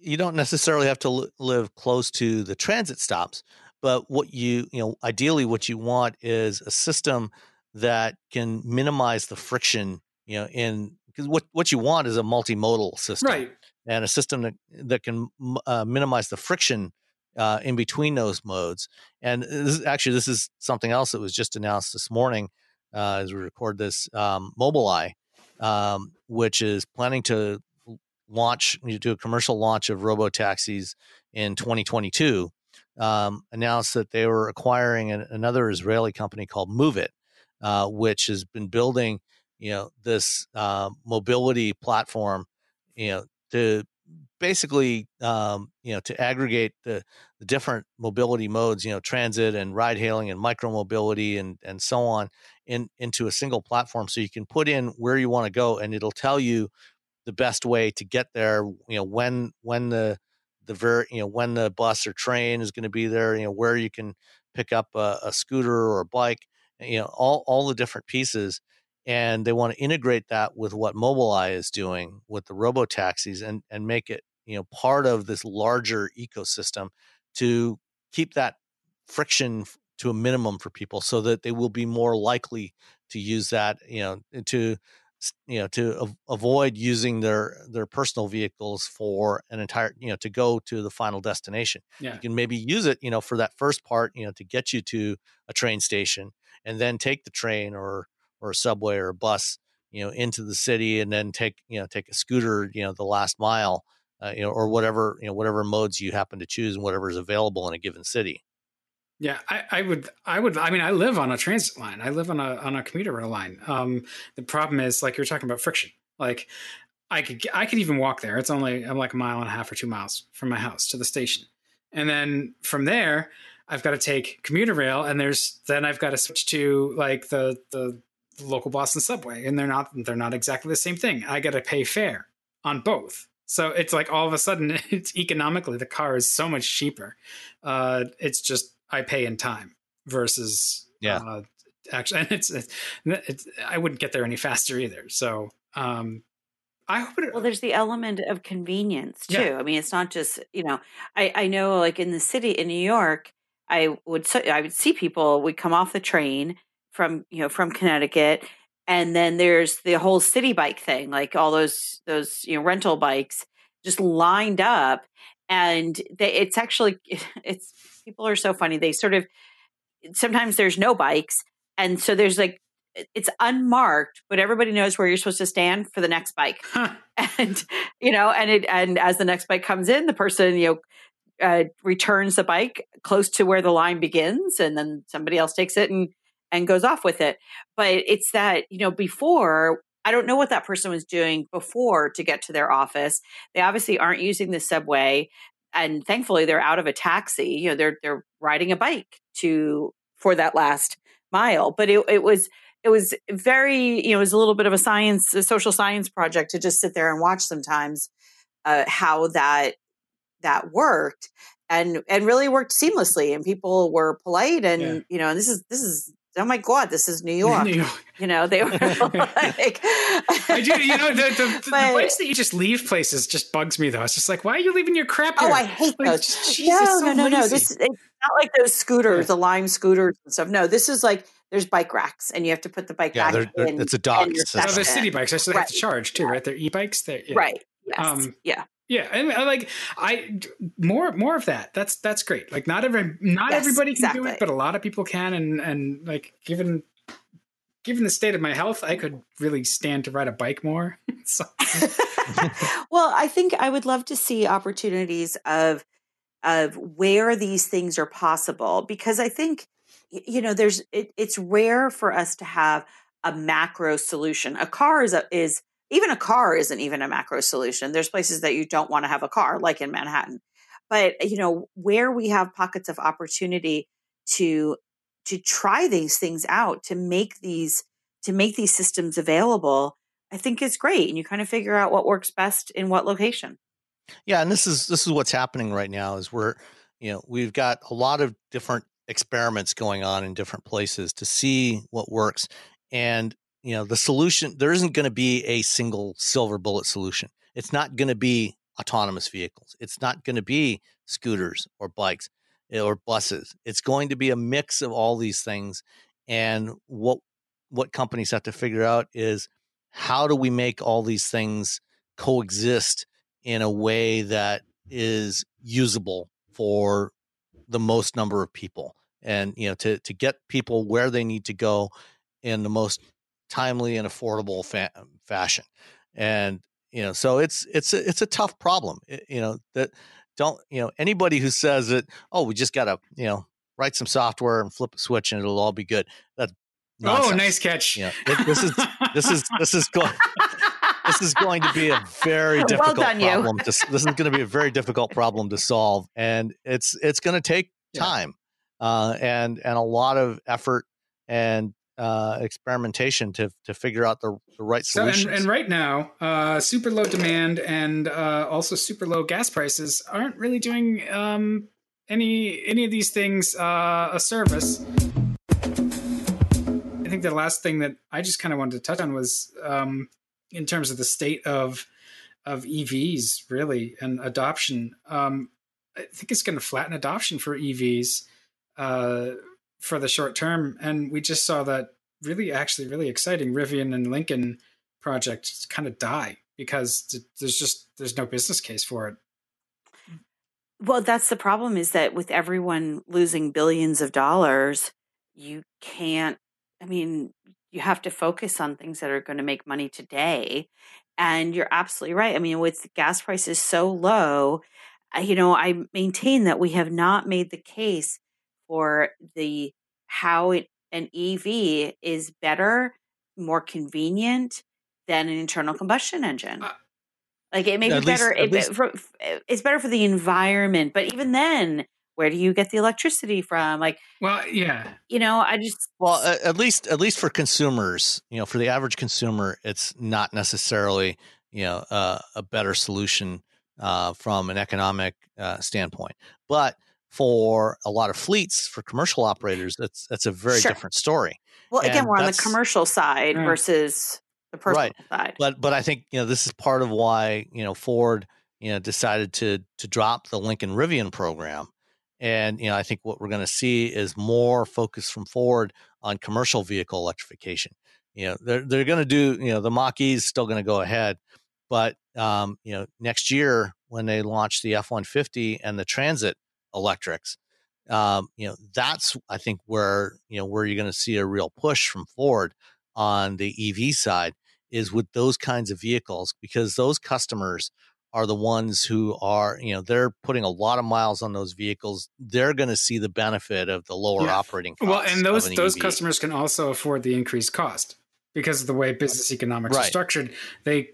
you don't necessarily have to l- live close to the transit stops, but what you you know ideally what you want is a system that can minimize the friction, you know, in because what what you want is a multimodal system, right? And a system that that can uh, minimize the friction uh, in between those modes. And this is, actually, this is something else that was just announced this morning uh, as we record this. Um, Mobileye. Um, which is planning to launch, you know, do a commercial launch of robo taxis in twenty twenty-two, um, announced that they were acquiring an, another Israeli company called Move It, uh, which has been building, you know, this uh, mobility platform, you know, to basically, um, you know, to aggregate the, the different mobility modes, you know, transit and ride hailing and micro mobility and, and so on in, into a single platform. So you can put in where you want to go and it'll tell you the best way to get there, you know, when, when the, the very, you know, when the bus or train is going to be there, you know, where you can pick up a, a scooter or a bike, you know, all, all the different pieces. And they want to integrate that with what Mobileye is doing with the robo taxis and, and make it, you know, part of this larger ecosystem to keep that friction to a minimum for people so that they will be more likely to use that, you know, to, you know, to av- avoid using their, their personal vehicles for an entire, you know, to go to the final destination. Yeah. You can maybe use it, you know, for that first part, you know, to get you to a train station and then take the train or, or a subway or a bus, you know, into the city and then take, you know, take a scooter, you know, the last mile, uh, you know, or whatever, you know, whatever modes you happen to choose and whatever is available in a given city. Yeah, I, I would, I would, I mean, I live on a transit line. I live on a, on a commuter rail line. Um, the problem is, like, you're talking about friction. Like I could, I could even walk there. It's only, I'm like a mile and a half or two miles from my house to the station. And then from there, I've got to take commuter rail and there's, then I've got to switch to like the, the, local Boston subway, and they're not they're not exactly the same thing. I got to pay fare on both. So it's like all of a sudden it's economically the car is so much cheaper. Uh, it's just I pay in time versus yeah. Uh, actually, and it's, it's, it's I wouldn't get there any faster either. So um, I hope it. Well, there's the element of convenience too. Yeah. I mean, it's not just, you know, I I know like in the city in New York, I would I would see people would come off the train from, you know, from Connecticut. And then there's the whole city bike thing, like all those, those, you know, rental bikes just lined up. And they, it's actually, it's, people are so funny. They sort of, sometimes there's no bikes. And so there's like, it's unmarked, but everybody knows where you're supposed to stand for the next bike. Huh. And, you know, and it, and as the next bike comes in, the person, you know, uh, returns the bike close to where the line begins. And then somebody else takes it and, and goes off with it. But it's that, you know, before, I don't know what that person was doing before to get to their office. They obviously aren't using the subway. And thankfully they're out of a taxi, you know, they're, they're riding a bike to, for that last mile. But it, it was, it was very, you know, it was a little bit of a science, a social science project to just sit there and watch sometimes uh, how that, that worked and, and really worked seamlessly. And people were polite and, yeah. you know, and this is, this is, oh my God, this is New York. New York. You know, they were like... I do, you know, the, the, the, but, the place that you just leave places just bugs me, though. It's just like, why are you leaving your crap here? Oh, I hate like, those. Geez, no, so no, no, lazy. no. This, it's not like those scooters, yeah. the Lime scooters and stuff. No, this is like, there's bike racks, and you have to put the bike yeah, rack they're, in. Yeah, it's a dock. So there's city bikes. I still right. have to charge, too, yeah. right? They're e-bikes. They're, yeah. Right, yes, um, yeah. Yeah, and like I more more of that. That's that's great. Like not every not yes, everybody can exactly. do it, but a lot of people can. And and like given given the state of my health, I could really stand to ride a bike more. So. Well, I think I would love to see opportunities of of where these things are possible, because I think you know there's it, it's rare for us to have a macro solution. A car is a, is. Even a car isn't even a macro solution. There's places that you don't want to have a car, like in Manhattan. But, you know, where we have pockets of opportunity to to try these things out, to make these to make these systems available, I think is great. And you kind of figure out what works best in what location. Yeah, and this is this is what's happening right now is we're, you know, we've got a lot of different experiments going on in different places to see what works. And you know, the solution, there isn't going to be a single silver bullet solution. It's not going to be autonomous vehicles. It's not going to be scooters or bikes or buses. It's going to be a mix of all these things. And what, what companies have to figure out is how do we make all these things coexist in a way that is usable for the most number of people and, you know, to, to get people where they need to go in the most timely and affordable fa- fashion. And, you know, so it's, it's, a, it's a tough problem, it, you know, that don't, you know, anybody who says that, oh, we just got to, you know, write some software and flip a switch and it'll all be good. That's nonsense. Oh, nice catch. You know, it, this is, this is, this is going, this is going to be a very difficult well done, problem. To, this is going to be a very difficult problem to solve. And it's, it's going to take time, yeah. uh, and, and a lot of effort and, uh, experimentation to to figure out the, the right solutions. So, and, and right now, uh, super low demand and uh, also super low gas prices aren't really doing um, any any of these things uh, a service. I think the last thing that I just kind of wanted to touch on was um, in terms of the state of of E Vs, really, and adoption. Um, I think it's going to flatten adoption for E Vs uh, for the short term. And we just saw that really, actually really exciting Rivian and Lincoln project kind of die because there's just, there's no business case for it. Well, that's the problem, is that with everyone losing billions of dollars, you can't, I mean, you have to focus on things that are going to make money today. And you're absolutely right. I mean, with gas prices so low, you know, I maintain that we have not made the case for the how it, an E V is better, more convenient than an internal combustion engine. Uh, like it may be better. Least, it, least, for, it's better for the environment, but even then, where do you get the electricity from? Like, well, yeah, you know, I just well, uh, at least at least for consumers, you know, for the average consumer, it's not necessarily you know uh, a better solution. Uh, from an economic uh, standpoint, but for a lot of fleets, for commercial operators, that's that's a very sure. different story. Well, and again, we're on the commercial side mm. versus the personal right. side. But but I think you know this is part of why you know Ford you know decided to to drop the Lincoln Rivian program, and you know I think what we're going to see is more focus from Ford on commercial vehicle electrification. You know they're they're going to do you know the Mach-E is still going to go ahead, but Um, you know, next year when they launch the F one fifty and the Transit electrics, um, you know, that's I think where you know where you're going to see a real push from Ford on the E V side is with those kinds of vehicles, because those customers are the ones who are you know they're putting a lot of miles on those vehicles. They're going to see the benefit of the lower yeah. operating costs. Well, and those those E V. Customers can also afford the increased cost because of the way business economics right. are structured. They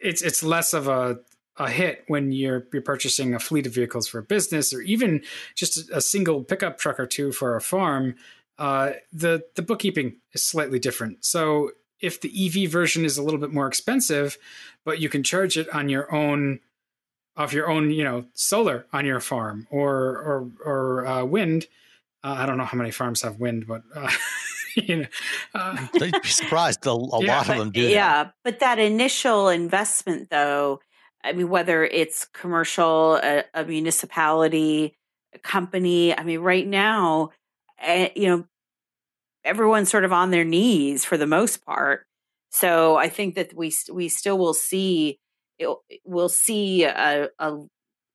It's it's less of a, a hit when you're you're purchasing a fleet of vehicles for a business, or even just a single pickup truck or two for a farm. Uh, the the bookkeeping is slightly different. So if the E V version is a little bit more expensive, but you can charge it on your own, off your own, you know, solar on your farm or or or uh, wind. Uh, I don't know how many farms have wind, but. Uh, You know, uh, they'd be surprised. A, a yeah, lot of them do. Yeah, that. But that initial investment, though, I mean, whether it's commercial, a, a municipality, a company, I mean, right now, uh, you know, everyone's sort of on their knees for the most part. So I think that we we still will see it, we'll see a, a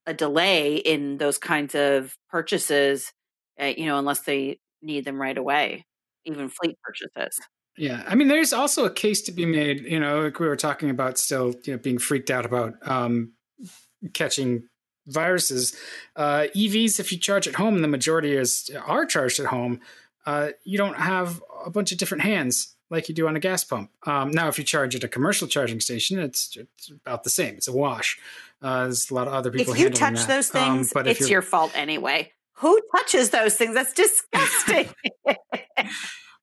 a delay in those kinds of purchases, uh, you know, unless they need them right away. Even fleet purchases. Yeah. I mean, there's also a case to be made, you know, like we were talking about still, you know, being freaked out about um, catching viruses. Uh, E Vs, if you charge at home, the majority is are charged at home. Uh, you don't have a bunch of different hands like you do on a gas pump. Um, now, if you charge at a commercial charging station, it's, it's about the same. It's a wash. Uh, there's a lot of other people handling that. If you touch those things, um, but it's your fault anyway. Who touches those things? That's disgusting.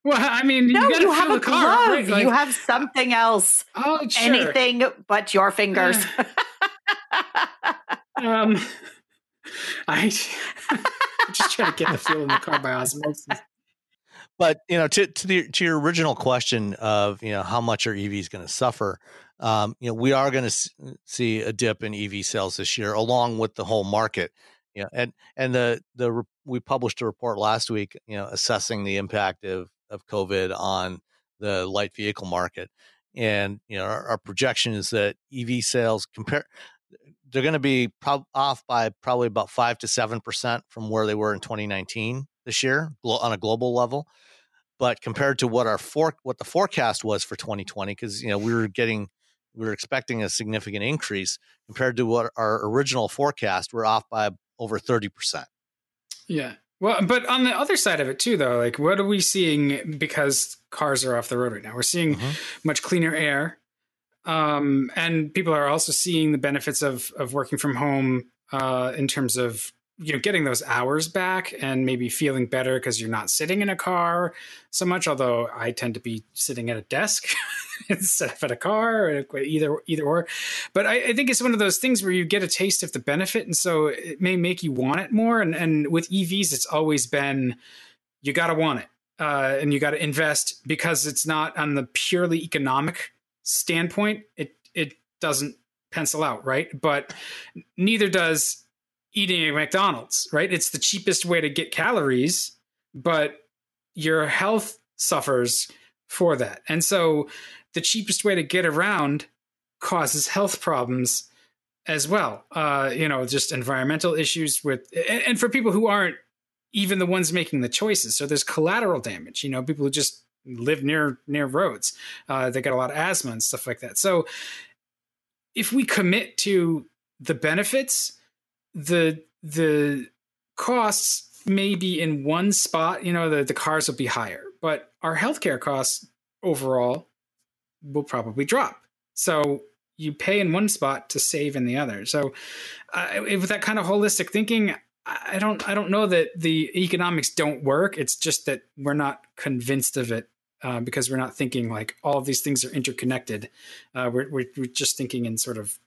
Well, I mean, no, you, you have a glove. Right? Like, you have something else. Oh, sure. Anything but your fingers. Uh, um, I just try to get the feel in the car by osmosis. But you know, to to, the, to your original question of you know how much are E Vs going to suffer? Um, you know, we are going to see a dip in E V sales this year, along with the whole market. Yeah, and and the the we published a report last week, you know, assessing the impact of of COVID on the light vehicle market, and you know, our, our projection is that E V sales compare they're going to be prob- off by probably about five to seven percent from where they were in twenty nineteen this year on a global level, but compared to what our fork what the forecast was for twenty twenty, because you know we were getting. we were expecting a significant increase compared to what our original forecast. We're off by over thirty percent. Yeah. Well, but on the other side of it too, though, like what are we seeing because cars are off the road right now? We're seeing mm-hmm. much cleaner air. Um, and people are also seeing the benefits of, of working from home uh, in terms of you know, getting those hours back and maybe feeling better because you're not sitting in a car so much, although I tend to be sitting at a desk instead of at a car, or either, either or. But I, I think it's one of those things where you get a taste of the benefit, and so it may make you want it more. And, and with E Vs, it's always been, you got to want it, uh, and you got to invest, because it's not on the purely economic standpoint. It, it doesn't pencil out, right? But neither does eating at McDonald's, right? It's the cheapest way to get calories, but your health suffers for that. And so the cheapest way to get around causes health problems as well. Uh, you know, just environmental issues with, and, and for people who aren't even the ones making the choices. So there's collateral damage, you know, people who just live near, near roads, uh, they got a lot of asthma and stuff like that. So if we commit to the benefits, the the costs may be in one spot, you know, the, the cars will be higher, but our healthcare costs overall will probably drop. So you pay in one spot to save in the other. So uh, with that kind of holistic thinking, I don't I don't know that the economics don't work. It's just that we're not convinced of it uh, because we're not thinking like all of these things are interconnected. Uh, we're, we're we're just thinking in sort of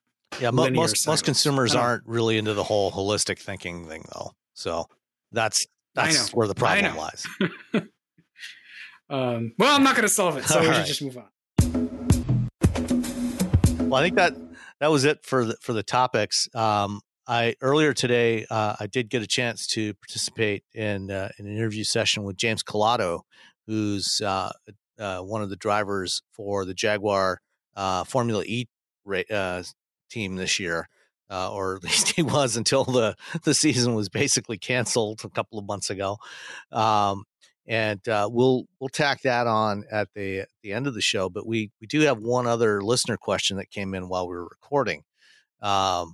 Yeah, most silos. most consumers aren't really into the whole holistic thinking thing, though. So that's that's where the problem lies. um, well, I'm not going to solve it, so we should just move on. Well, I think that that was it for the, for the topics. Um, I earlier today uh, I did get a chance to participate in, uh, in an interview session with James Calado, who's uh, uh, one of the drivers for the Jaguar uh, Formula E uh, team this year, uh, or at least he was until the, the season was basically canceled a couple of months ago. Um, and uh, we'll we'll tack that on at the at the end of the show. But we we do have one other listener question that came in while we were recording um,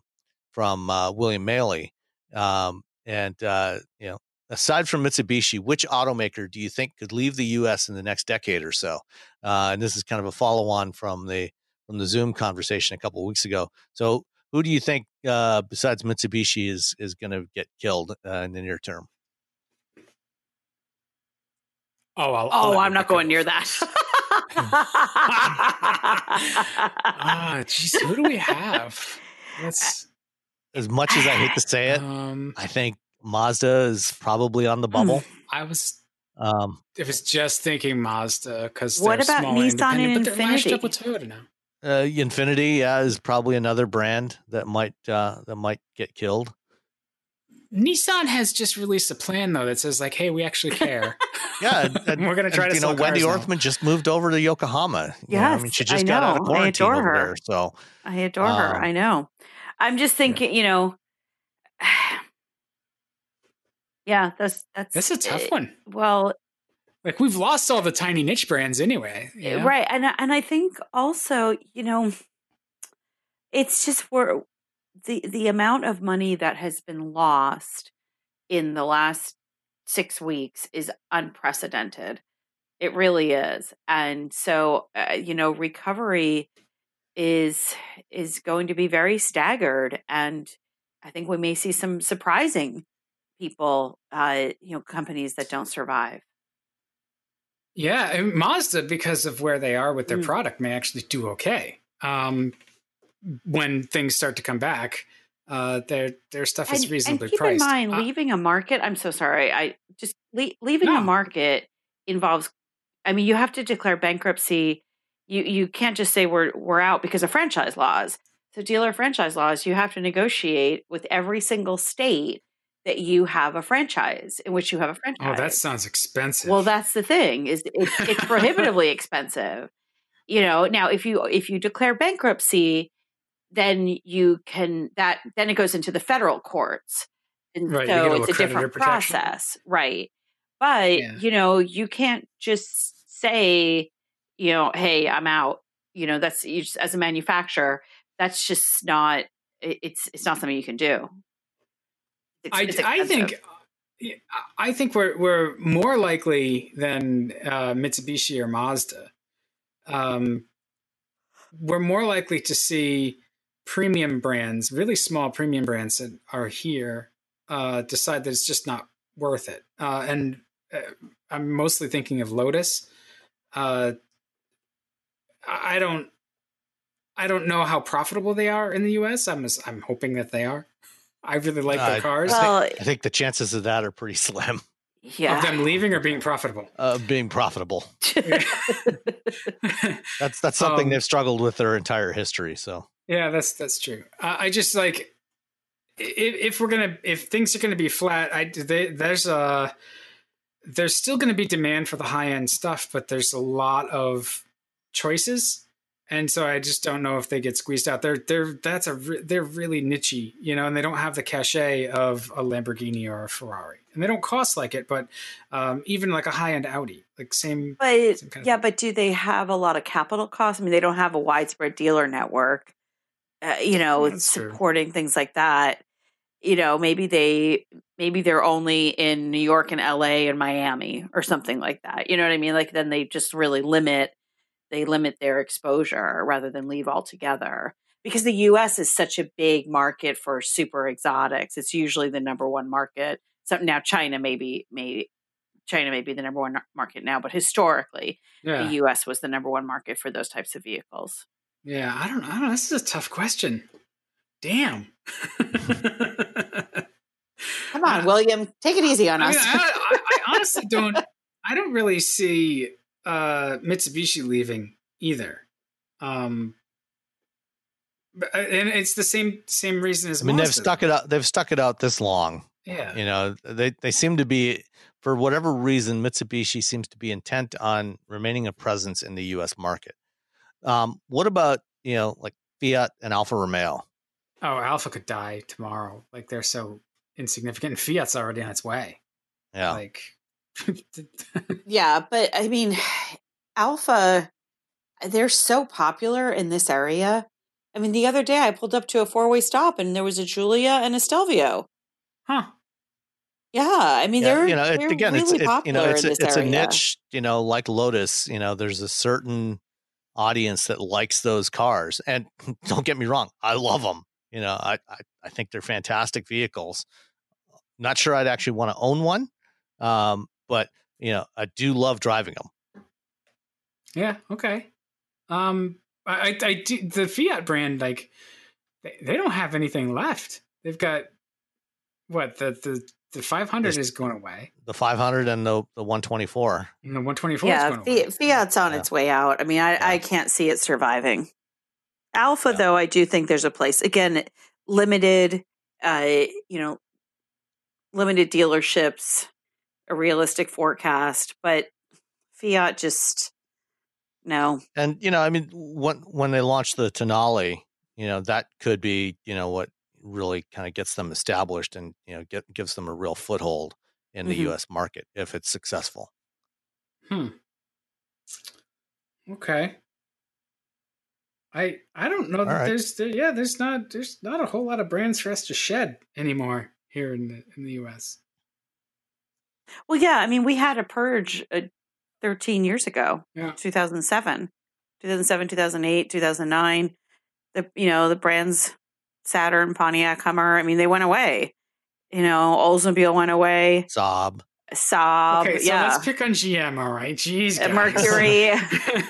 from uh, William Maley. Um, and uh, you know, aside from Mitsubishi, which automaker do you think could leave the U S in the next decade or so? Uh, and this is kind of a follow on from the. From the Zoom conversation a couple of weeks ago. So who do you think, uh, besides Mitsubishi, is is going to get killed uh, in the near term? Oh, I'll, I'll oh, I'm not going near that. Ah, geez, who do we have? That's... As much as I hate to say it, um, I think Mazda is probably on the bubble. I was, um, it was just thinking Mazda because what about small, Nissan and Infiniti? They're mashed up with Toyota now. Uh, Infiniti, yeah, is probably another brand that might uh, that might get killed. Nissan has just released a plan though that says like, "Hey, we actually care." Yeah, and, we're going to try and, to. You sell know, Wendy now. Orthman just moved over to Yokohama. Yeah, you know, I mean, she just I got know. out of quarantine. I adore her. There, so I adore um, her. I know. I'm just thinking, you know. Yeah, that's that's that's a tough it, one. Well. Like we've lost all the tiny niche brands anyway. You know? Right. And, and I think also, you know, it's just where the, the amount of money that has been lost in the last six weeks is unprecedented. It really is. And so, uh, you know, recovery is, is going to be very staggered. And I think we may see some surprising people, uh, you know, companies that don't survive. Yeah, and Mazda, because of where they are with their mm. product, may actually do okay. Um, when things start to come back, uh, their their stuff is and, reasonably and keep priced. Keep in mind, uh, leaving a market. I'm so sorry. I just le- leaving no. a market involves. I mean, you have to declare bankruptcy. You you can't just say we're we're out because of franchise laws. So dealer franchise laws, you have to negotiate with every single state that you have a franchise in which you have a franchise. Oh, that sounds expensive. Well, that's the thing is it's, it's prohibitively expensive. You know, now if you, if you declare bankruptcy, then you can, that, then it goes into the federal courts. And right, so a it's a different protection. process. Right. But yeah. you know, you can't just say, you know, hey, I'm out, you know, that's you just, as a manufacturer, that's just not, it's, it's not something you can do. I, I think I think we're we're more likely than uh, Mitsubishi or Mazda. Um, we're more likely to see premium brands, really small premium brands that are here uh, decide that it's just not worth it. Uh, and uh, I'm mostly thinking of Lotus. Uh, I don't, I don't know how profitable they are in the U S. I'm, I'm hoping that they are. I really like uh, their cars. Well, I, think, I think the chances of that are pretty slim. Yeah. Of them leaving or being profitable? Uh, being profitable. that's that's something um, they've struggled with their entire history. So yeah, that's that's true. Uh, I just like if, if we're gonna if things are gonna be flat, I they, there's a there's still gonna be demand for the high end stuff, but there's a lot of choices, and so I just don't know if they get squeezed out. They're they're that's a re- they're really nichey, you know, and they don't have the cachet of a Lamborghini or a Ferrari. And they don't cost like it, but um, even like a high-end Audi, like same. But same kind of yeah, thing. But do they have a lot of capital costs? I mean, they don't have a widespread dealer network, uh, you know, yeah, supporting true. Things like that. You know, maybe they maybe they're only in New York and L A and Miami or something like that. You know what I mean? Like then they just really limit they limit their exposure rather than leave altogether. Because the U S is such a big market for super exotics, it's usually the number one market. So now China maybe maybe China may be the number one market now, but historically yeah. the U S was the number one market for those types of vehicles. Yeah, I don't, I don't know. This is a tough question. Damn. Come on, uh, William, take it easy on I us. Mean, I, I honestly don't. I don't really see uh, Mitsubishi leaving either. Um, but, and it's the same same reason as I mean Mazda. They've stuck it out. They've stuck it out this long. Yeah. You know, they, they seem to be, for whatever reason, Mitsubishi seems to be intent on remaining a presence in the U S market. Um, what about, you know, like Fiat and Alfa Romeo? Oh, Alfa could die tomorrow. Like they're so insignificant. And Fiat's already on its way. Yeah. Like, yeah, but I mean, Alfa, they're so popular in this area. I mean, the other day I pulled up to a four-way stop and there was a Giulia and a Stelvio. Huh. Yeah, I mean, yeah, they're, you know, it, they're again, really it's, popular it, you know, it's, in this it's area. A niche, you know, like Lotus, you know, there's a certain audience that likes those cars. And don't get me wrong, I love them. You know, I, I, I think they're fantastic vehicles. Not sure I'd actually want to own one, um, but, you know, I do love driving them. Yeah, okay. Um, I, I, I do, the Fiat brand, like, they, they don't have anything left. They've got... What the the the five hundred is going away. The five hundred and the the one twenty-four. And the one twenty-four yeah, is going away. Yeah, Fiat's on yeah. its way out. I mean, I, yeah. I can't see it surviving. Alfa, yeah. though, I do think there's a place. Again, limited, uh, you know, limited dealerships, a realistic forecast, but Fiat just no. And you know, I mean, when when they launched the Tonale, you know, that could be, you know, what really kind of gets them established and, you know, get, gives them a real foothold in the mm-hmm. U S market if it's successful. Hmm. Okay. I, I don't know All that right. there's, there, yeah, there's not, there's not a whole lot of brands for us to shed anymore here in the, in the U S. Well, yeah. I mean, we had a purge uh, thirteen years ago, yeah. two thousand seven, two thousand seven, two thousand eight, two thousand nine, the, you know, the brands, Saturn, Pontiac, Hummer. I mean, they went away. You know, Oldsmobile went away. Saab. Saab. Okay, so yeah. let's pick on G M, all right? Jeez, guys. Mercury.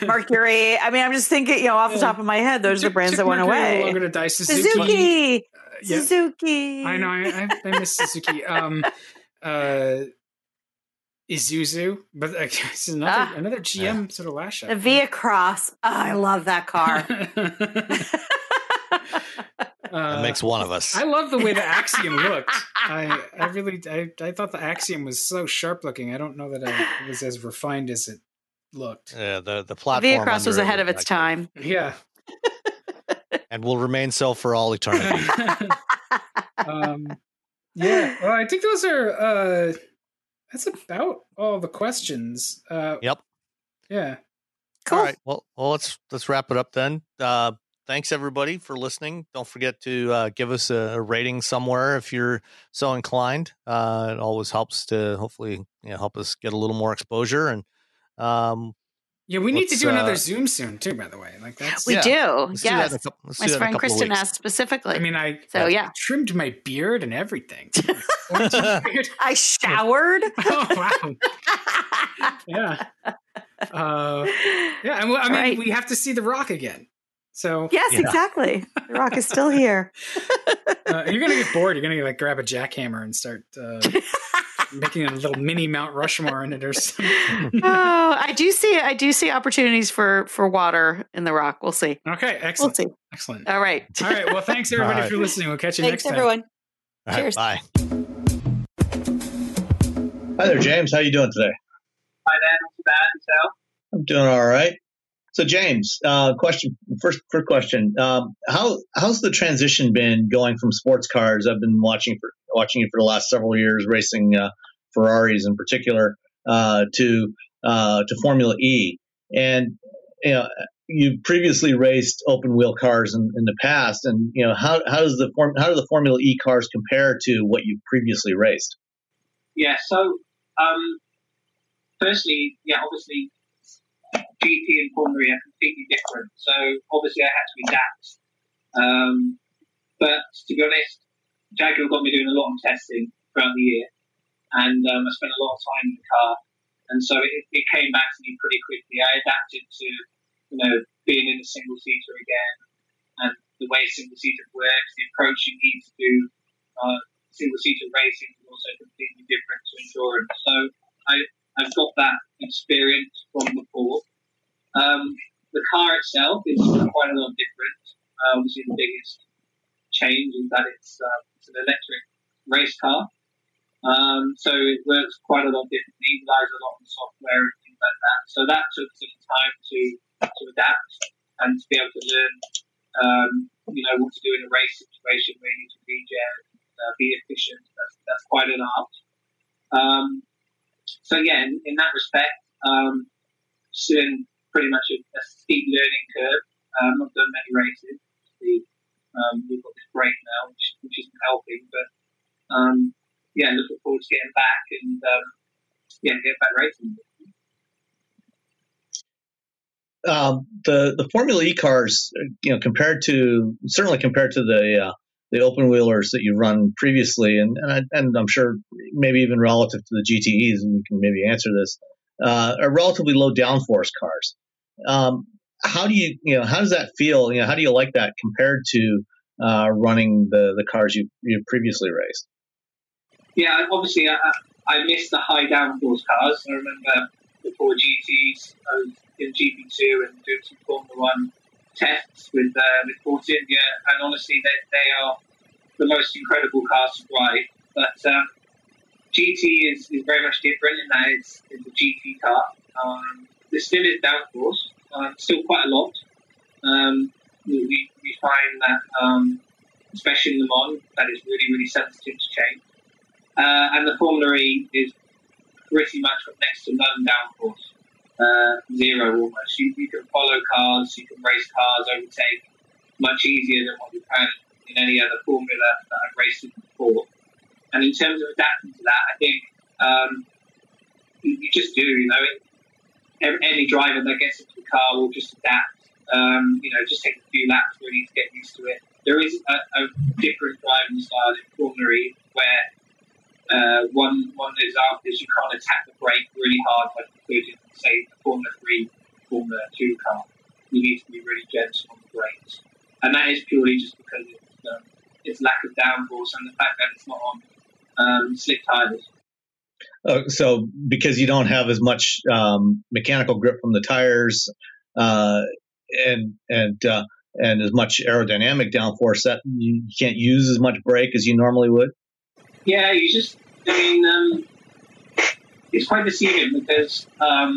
Mercury. I mean, I'm just thinking, you know, off the top of my head, those took, are the brands that Mercury went away. Longer to die. Suzuki. Suzuki. Uh, yeah. Suzuki. I know. I, I, I miss Suzuki. Um, uh, Isuzu. But uh, it's another, ah. another G M yeah. sort of lash up. The Via Cross. Oh, I love that car. Uh, that makes one of us. I love the way the Axiom looked. I, I really, I, I thought the Axiom was so sharp looking. I don't know that I, it was as refined as it looked. Yeah, the the platform. Via Cross was ahead of its time. Yeah, and will remain so for all eternity. um, yeah. Well, I think those are. Uh, that's about all the questions. Uh, yep. Yeah. Cool. All right. Well, well, let's let's wrap it up then. Uh, Thanks, everybody, for listening. Don't forget to uh, give us a, a rating somewhere if you're so inclined. Uh, it always helps to hopefully you know, help us get a little more exposure. And um, Yeah, we need let's, to do uh, another Zoom soon too. By the way, like that's we yeah. do. Let's yes, do that couple, let's my do that friend Kristen asked specifically. I mean, I so yeah, I trimmed my beard and everything. I showered. Oh wow! Yeah, uh, yeah. And, I mean, right. we have to see The Rock again. So yes, yeah. exactly. The Rock is still here. uh, you're gonna get bored. You're gonna like grab a jackhammer and start. Uh, Making a little mini Mount Rushmore in it or something. Oh, I do see. I do see opportunities for for water in The Rock. We'll see. Okay, excellent. We'll see. Excellent. All right. All right. Well, thanks everybody right. for listening. We'll catch you thanks, next time. Thanks everyone. All right, cheers. Bye. Hi there, James. How are you doing today? Hi, Dan. Not bad. So I'm doing all right. So, James, uh, question first. First question: um, How how's the transition been going from sports cars? I've been watching for watching it for the last several years, racing uh, Ferraris in particular, uh, to uh, to Formula E. And you know, you previously raced open wheel cars in, in the past, and you know how how does the how do the Formula E cars compare to what you previously raced? Yeah. So, um, firstly, yeah, obviously. G T and Formula E are completely different, so obviously I had to adapt. Um, but to be honest, Jaguar got me doing a lot of testing throughout the year, and um, I spent a lot of time in the car, and so it, it came back to me pretty quickly. I adapted to, you know, being in a single seater again, and the way single seater works, the approach you need to do uh, single seater racing is also completely different to endurance. So I. I've got that experience from before. Um, the car itself is quite a lot different. Uh, obviously, the biggest change is that it's, uh, it's an electric race car. Um, so it works quite a lot differently, relies a lot on software and things like that. So that took some time to, to adapt and to be able to learn um, you know, what to do in a race situation where you need to regen, uh, be efficient. That's, that's quite an art. Um, So yeah, in, in that respect, um, still in pretty much a, a steep learning curve. Um, I've done many races. Um, we've got this break now, which, which isn't helping. But um, yeah, looking forward to getting back and um, yeah, getting back racing. Um, the the Formula E cars, you know, compared to certainly compared to the. Uh, the open wheelers that you've run previously, and and, I, and I'm sure maybe even relative to the G T Es, and you can maybe answer this, uh, are relatively low downforce cars. Um, how do you, you know, how does that feel? You know, how do you like that compared to uh, running the, the cars you you previously raced? Yeah, obviously I, I missed the high downforce cars. I remember before G Ts, I was in G P two and doing some Formula One tests with uh, with Ford India, and honestly, they they are the most incredible cars to ride. But um, G T is, is very much different in that it's, it's a G T car. Um, there still is downforce, uh, still quite a lot. Um, we we find that um, especially in Le Mans, that is really really sensitive to change. Uh, and the Formula E is pretty much from next to none downforce. Uh, zero almost. You, you can follow cars, you can race cars, overtake much easier than what we've had in any other formula that I've raced in before. And in terms of adapting to that, I think um, you, you just do, you know, it, any driver that gets into the car will just adapt, um, you know, just take a few laps really to get used to it. There is a, a different driving style in Formula E where Uh, one one example is you can't attack the brake really hard like you could in, say, the Formula three, Formula two car. You need to be really gentle on the brakes. And that is purely just because of um, its lack of downforce and the fact that it's not on um, slick tires. Oh, so because you don't have as much um, mechanical grip from the tires uh, and and uh, and as much aerodynamic downforce, that you can't use as much brake as you normally would? Yeah, you just, I mean, um, it's quite deceiving because um,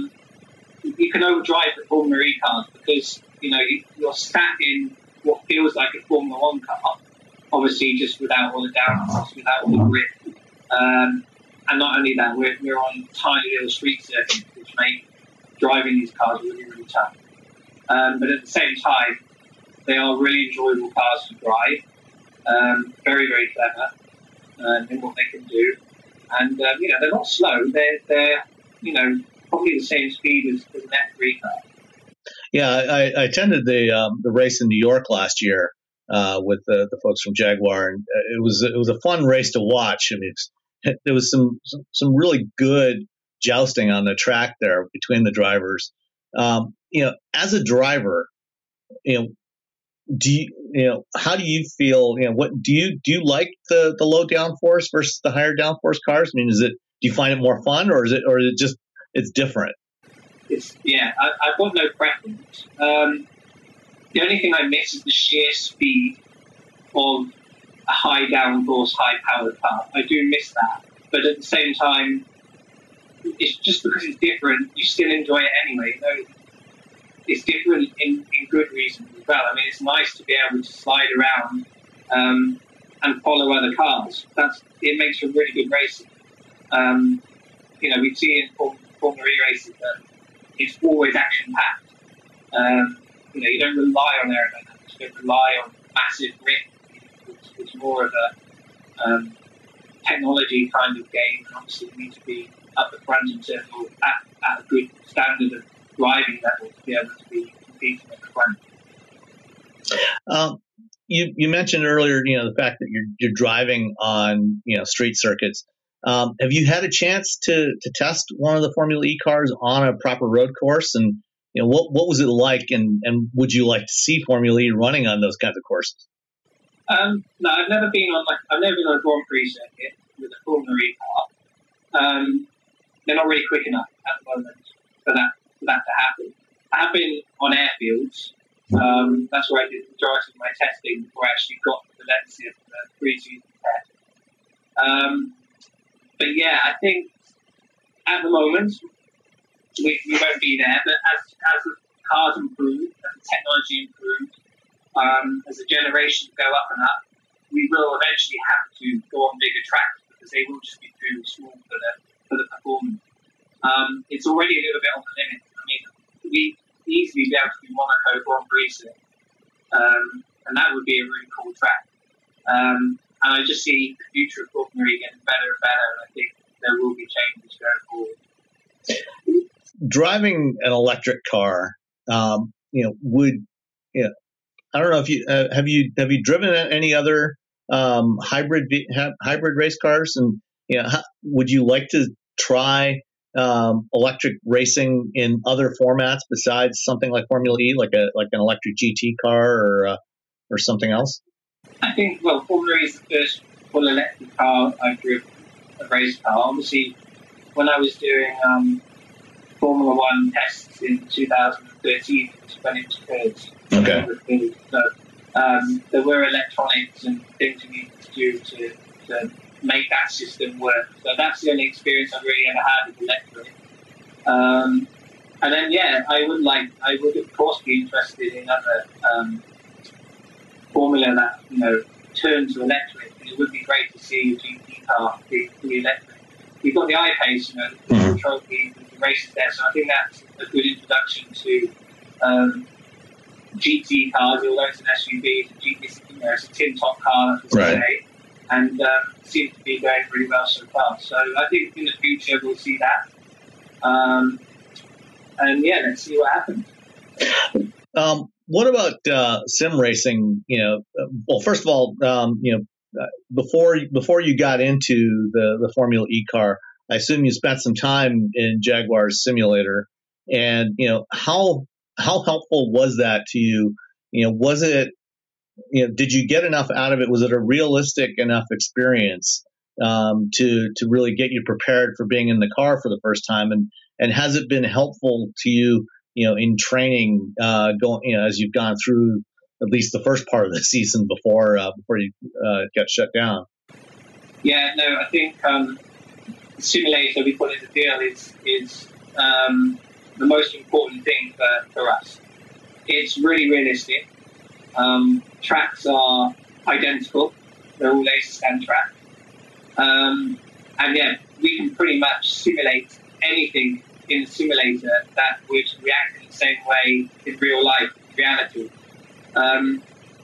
you can overdrive the Formula E cars because, you know, you're sat in what feels like a Formula One car, obviously just without all the downforce, without all the grip. Um, and not only that, we're, we're on tiny little street circuits, which make driving these cars really, really tough. Um, but at the same time, they are really enjoyable cars to drive, um, very, very clever. Uh, and what they can do, and um, you know they're not slow. They're they're you know hopefully the same speed as, as Matt Green. Yeah, I, I attended the um, the race in New York last year uh, with the, the folks from Jaguar, and it was it was a fun race to watch. I mean, it's, there was some some really good jousting on the track there between the drivers. Um, you know, as a driver, you know, do you, you know how do you feel? You know, what do you do? You like the, the low downforce versus the higher downforce cars? I mean, is it do you find it more fun, or is it or is it just it's different? It's, yeah, I, I've got no preference. Um, the only thing I miss is the sheer speed of a high downforce, high powered car. I do miss that, but at the same time, it's just because it's different, you still enjoy it anyway. Though it's different in, in good reasons as well. I mean, it's nice to be able to slide around um, and follow other cars. That's it makes for really good racing. Um, you know, we see in Form, Formula E racing that it's always action packed. Um, you know, you don't rely on aerodynamics. You don't rely on massive grip. It's, it's more of a um, technology kind of game, and obviously you need to be at the front and circle at, at a good standard of driving level to be able to be competing at the front. Um, you you mentioned earlier, you know, the fact that you're you're driving on you know street circuits. Um, have you had a chance to, to test one of the Formula E cars on a proper road course? And you know what what was it like? And, and would you like to see Formula E running on those kinds of courses? Um, no, I've never been on like I've never been on a Grand Prix circuit with a Formula E car. Um, they're not really quick enough at the moment for that for that to happen. I have been on airfields. Um, that's where I did the majority of my testing before I actually got the Lexus three season test. Um, But yeah, I think at the moment we, we won't be there. But as as the cars improve, as the technology improves, um, as the generations go up and up, we will eventually have to go on bigger tracks because they will just be too small for the for the performance. Um, it's already a little bit on the limit. I mean, we easily be able to do Monaco, Grand Prix, um, and that would be a really cool track. Um, And I just see the future of Formula E getting better and better, and I think there will be changes going forward. Driving an electric car, um, you know, would you know, I don't know if you uh, have you have you driven any other um, hybrid hybrid race cars, and you know, how, would you like to try um, electric racing in other formats besides something like Formula E, like a like an electric G T car or uh, or something else? I think, well, Formula E is the first full electric car I've driven, a race car. Obviously, when I was doing um, Formula One tests in two thousand thirteen, it was when it was first. Okay. So um, there were electronics and things you needed to do to, to make that system work. So that's the only experience I've really ever had with electric. Um, and then, yeah, I would like, I would of course be interested in other um formula that, you know, turns to electric. It would be great to see a G T car be, be electric. We've got the iPace, you know, the mm-hmm. control the, the races there, so I think that's a good introduction to um, G T cars, although it's an S U V, it's a, G T, you know, it's a tin-top car, that's right. Today, and um, it seems to be going really well so far. So I think in the future we'll see that. Um, and, yeah, let's see what happens. Um, What about uh, sim racing? You know, well, first of all, um, you know, before before you got into the, the Formula E car, I assume you spent some time in Jaguar's simulator, and you know how how helpful was that to you? You know, was it? You know, did you get enough out of it? Was it a realistic enough experience um, to to really get you prepared for being in the car for the first time? And and has it been helpful to you? You know, in training, uh, going, you know, as you've gone through at least the first part of the season before uh, before you uh, got shut down. Yeah, no, I think um, simulator, we call it the deal, is is um, the most important thing for, for us. It's really realistic. Um, tracks are identical; they're all laser scan tracks, um, and yeah, we can pretty much simulate anything in the simulator that would react in the same way in real life, reality. Um,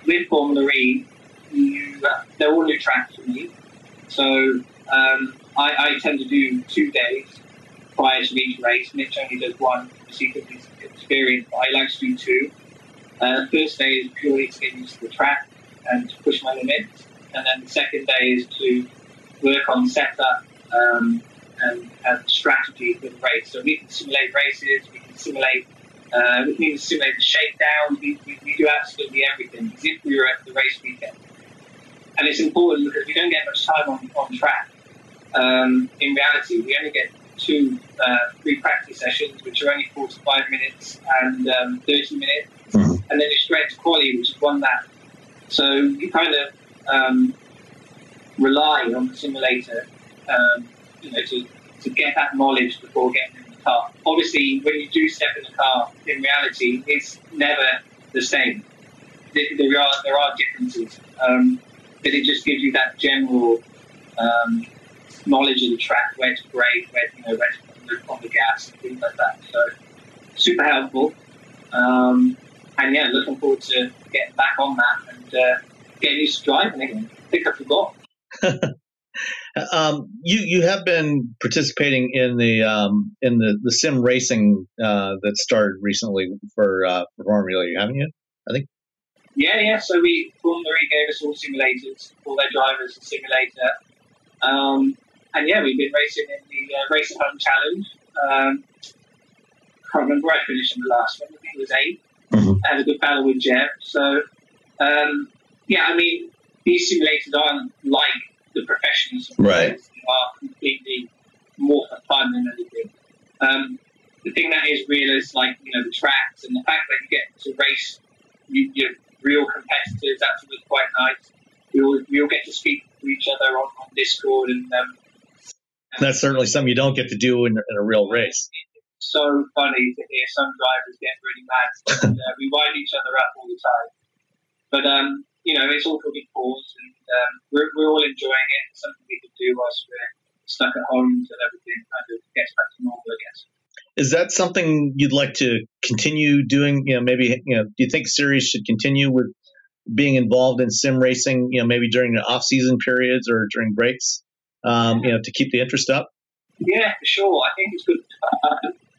with Formula E, you, uh, they're all new tracks for me. So um, I, I tend to do two days requires me to race, Nick's only does one because of his experience, but I like to do two. Uh, first day is purely to get used to the track and to push my limits, and then the second day is to work on setup um, and, and strategy for the race. So we can simulate races, we can simulate uh, we can simulate the shakedown, we, we, we do absolutely everything, as if we were at the race weekend. And it's important because we don't get much time on, on track. Um, in reality, we only get two uh, free practice sessions, which are only forty-five minutes and um, thirty minutes, mm-hmm. and then it's straight to quali, which is one lap. So you kind of um, rely on the simulator, um, you know, to, to get that knowledge before getting in the car. Obviously, when you do step in the car, in reality, it's never the same. There are there are differences, um, but it just gives you that general. Um, knowledge of the track, where to brake, where, you know, where to put on the gas, and things like that. So, super helpful. Um, and yeah, looking forward to getting back on that and uh, getting used to driving again. I think I forgot. um, you you have been participating in the um, in the, the sim racing uh, that started recently for uh, for Formula E, haven't you? I think. Yeah, yeah. So we Formula E gave us all simulators, all their drivers a simulator. Um, And yeah, we've been racing in the uh, Race at Home Challenge. Um, I can't remember, I finished in the last one. I think it was eight. Mm-hmm. I had a good battle with Jeff. So, um, yeah, I mean, these simulators aren't like the professional simulators. Right. They are completely more for fun than anything. Um, the thing that is real is, like, you know, the tracks and the fact that you get to race you, your real competitors. That's really quite nice. We all, we all get to speak to each other on, on Discord and... Um, That's certainly something you don't get to do in, in a real race. It's so funny to hear some drivers get really mad. And, uh, we wind each other up all the time. But, um, you know, it's all for good cause, and um, we're, we're all enjoying it. It's something we can do whilst we're stuck at home until everything kind of gets back to normal, I guess. Is that something you'd like to continue doing? You know, maybe, you know, do you think series should continue with being involved in sim racing, you know, maybe during the off-season periods or during breaks? Um, you know, to keep the interest up? Yeah, for sure. I think it's good.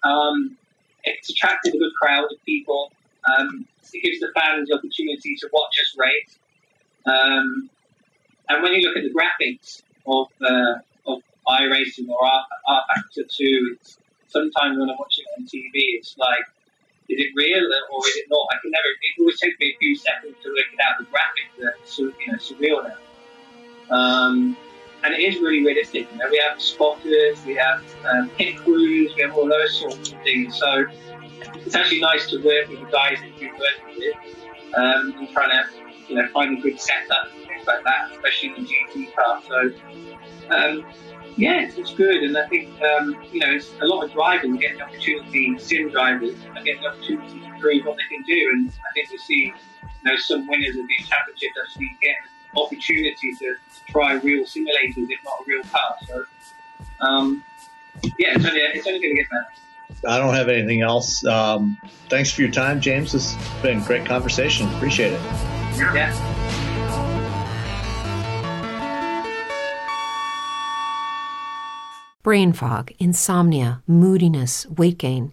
Um, it's attracted a good crowd of people. Um, it gives the fans the opportunity to watch us race. Um, and when you look at the graphics of uh, of iRacing or R, R Factor two, it's, sometimes when I'm watching it on T V, it's like, is it real or is it not? I can never. It always takes me a few seconds to look at the graphics that's, you know, surreal now. Um, And it is really realistic. You know, we have spotters, we have um, pit crews, we have all those sorts of things. So it's actually nice to work with the guys that you're working with um, and trying to, you know, find a good setup and things like that, especially in the G T car. So um, yeah, it's, it's good. And I think um, you know, it's a lot of drivers get the opportunity, sim drivers, and get the opportunity to prove what they can do. And I think we see, you know, some winners of these championships actually get opportunity to try real simulators, if not a real car. So, um, yeah, it's only, it's only going to get better. I don't have anything else. Um, thanks for your time, James. This has been a great conversation. Appreciate it. Yeah. yeah. Brain fog, insomnia, moodiness, weight gain.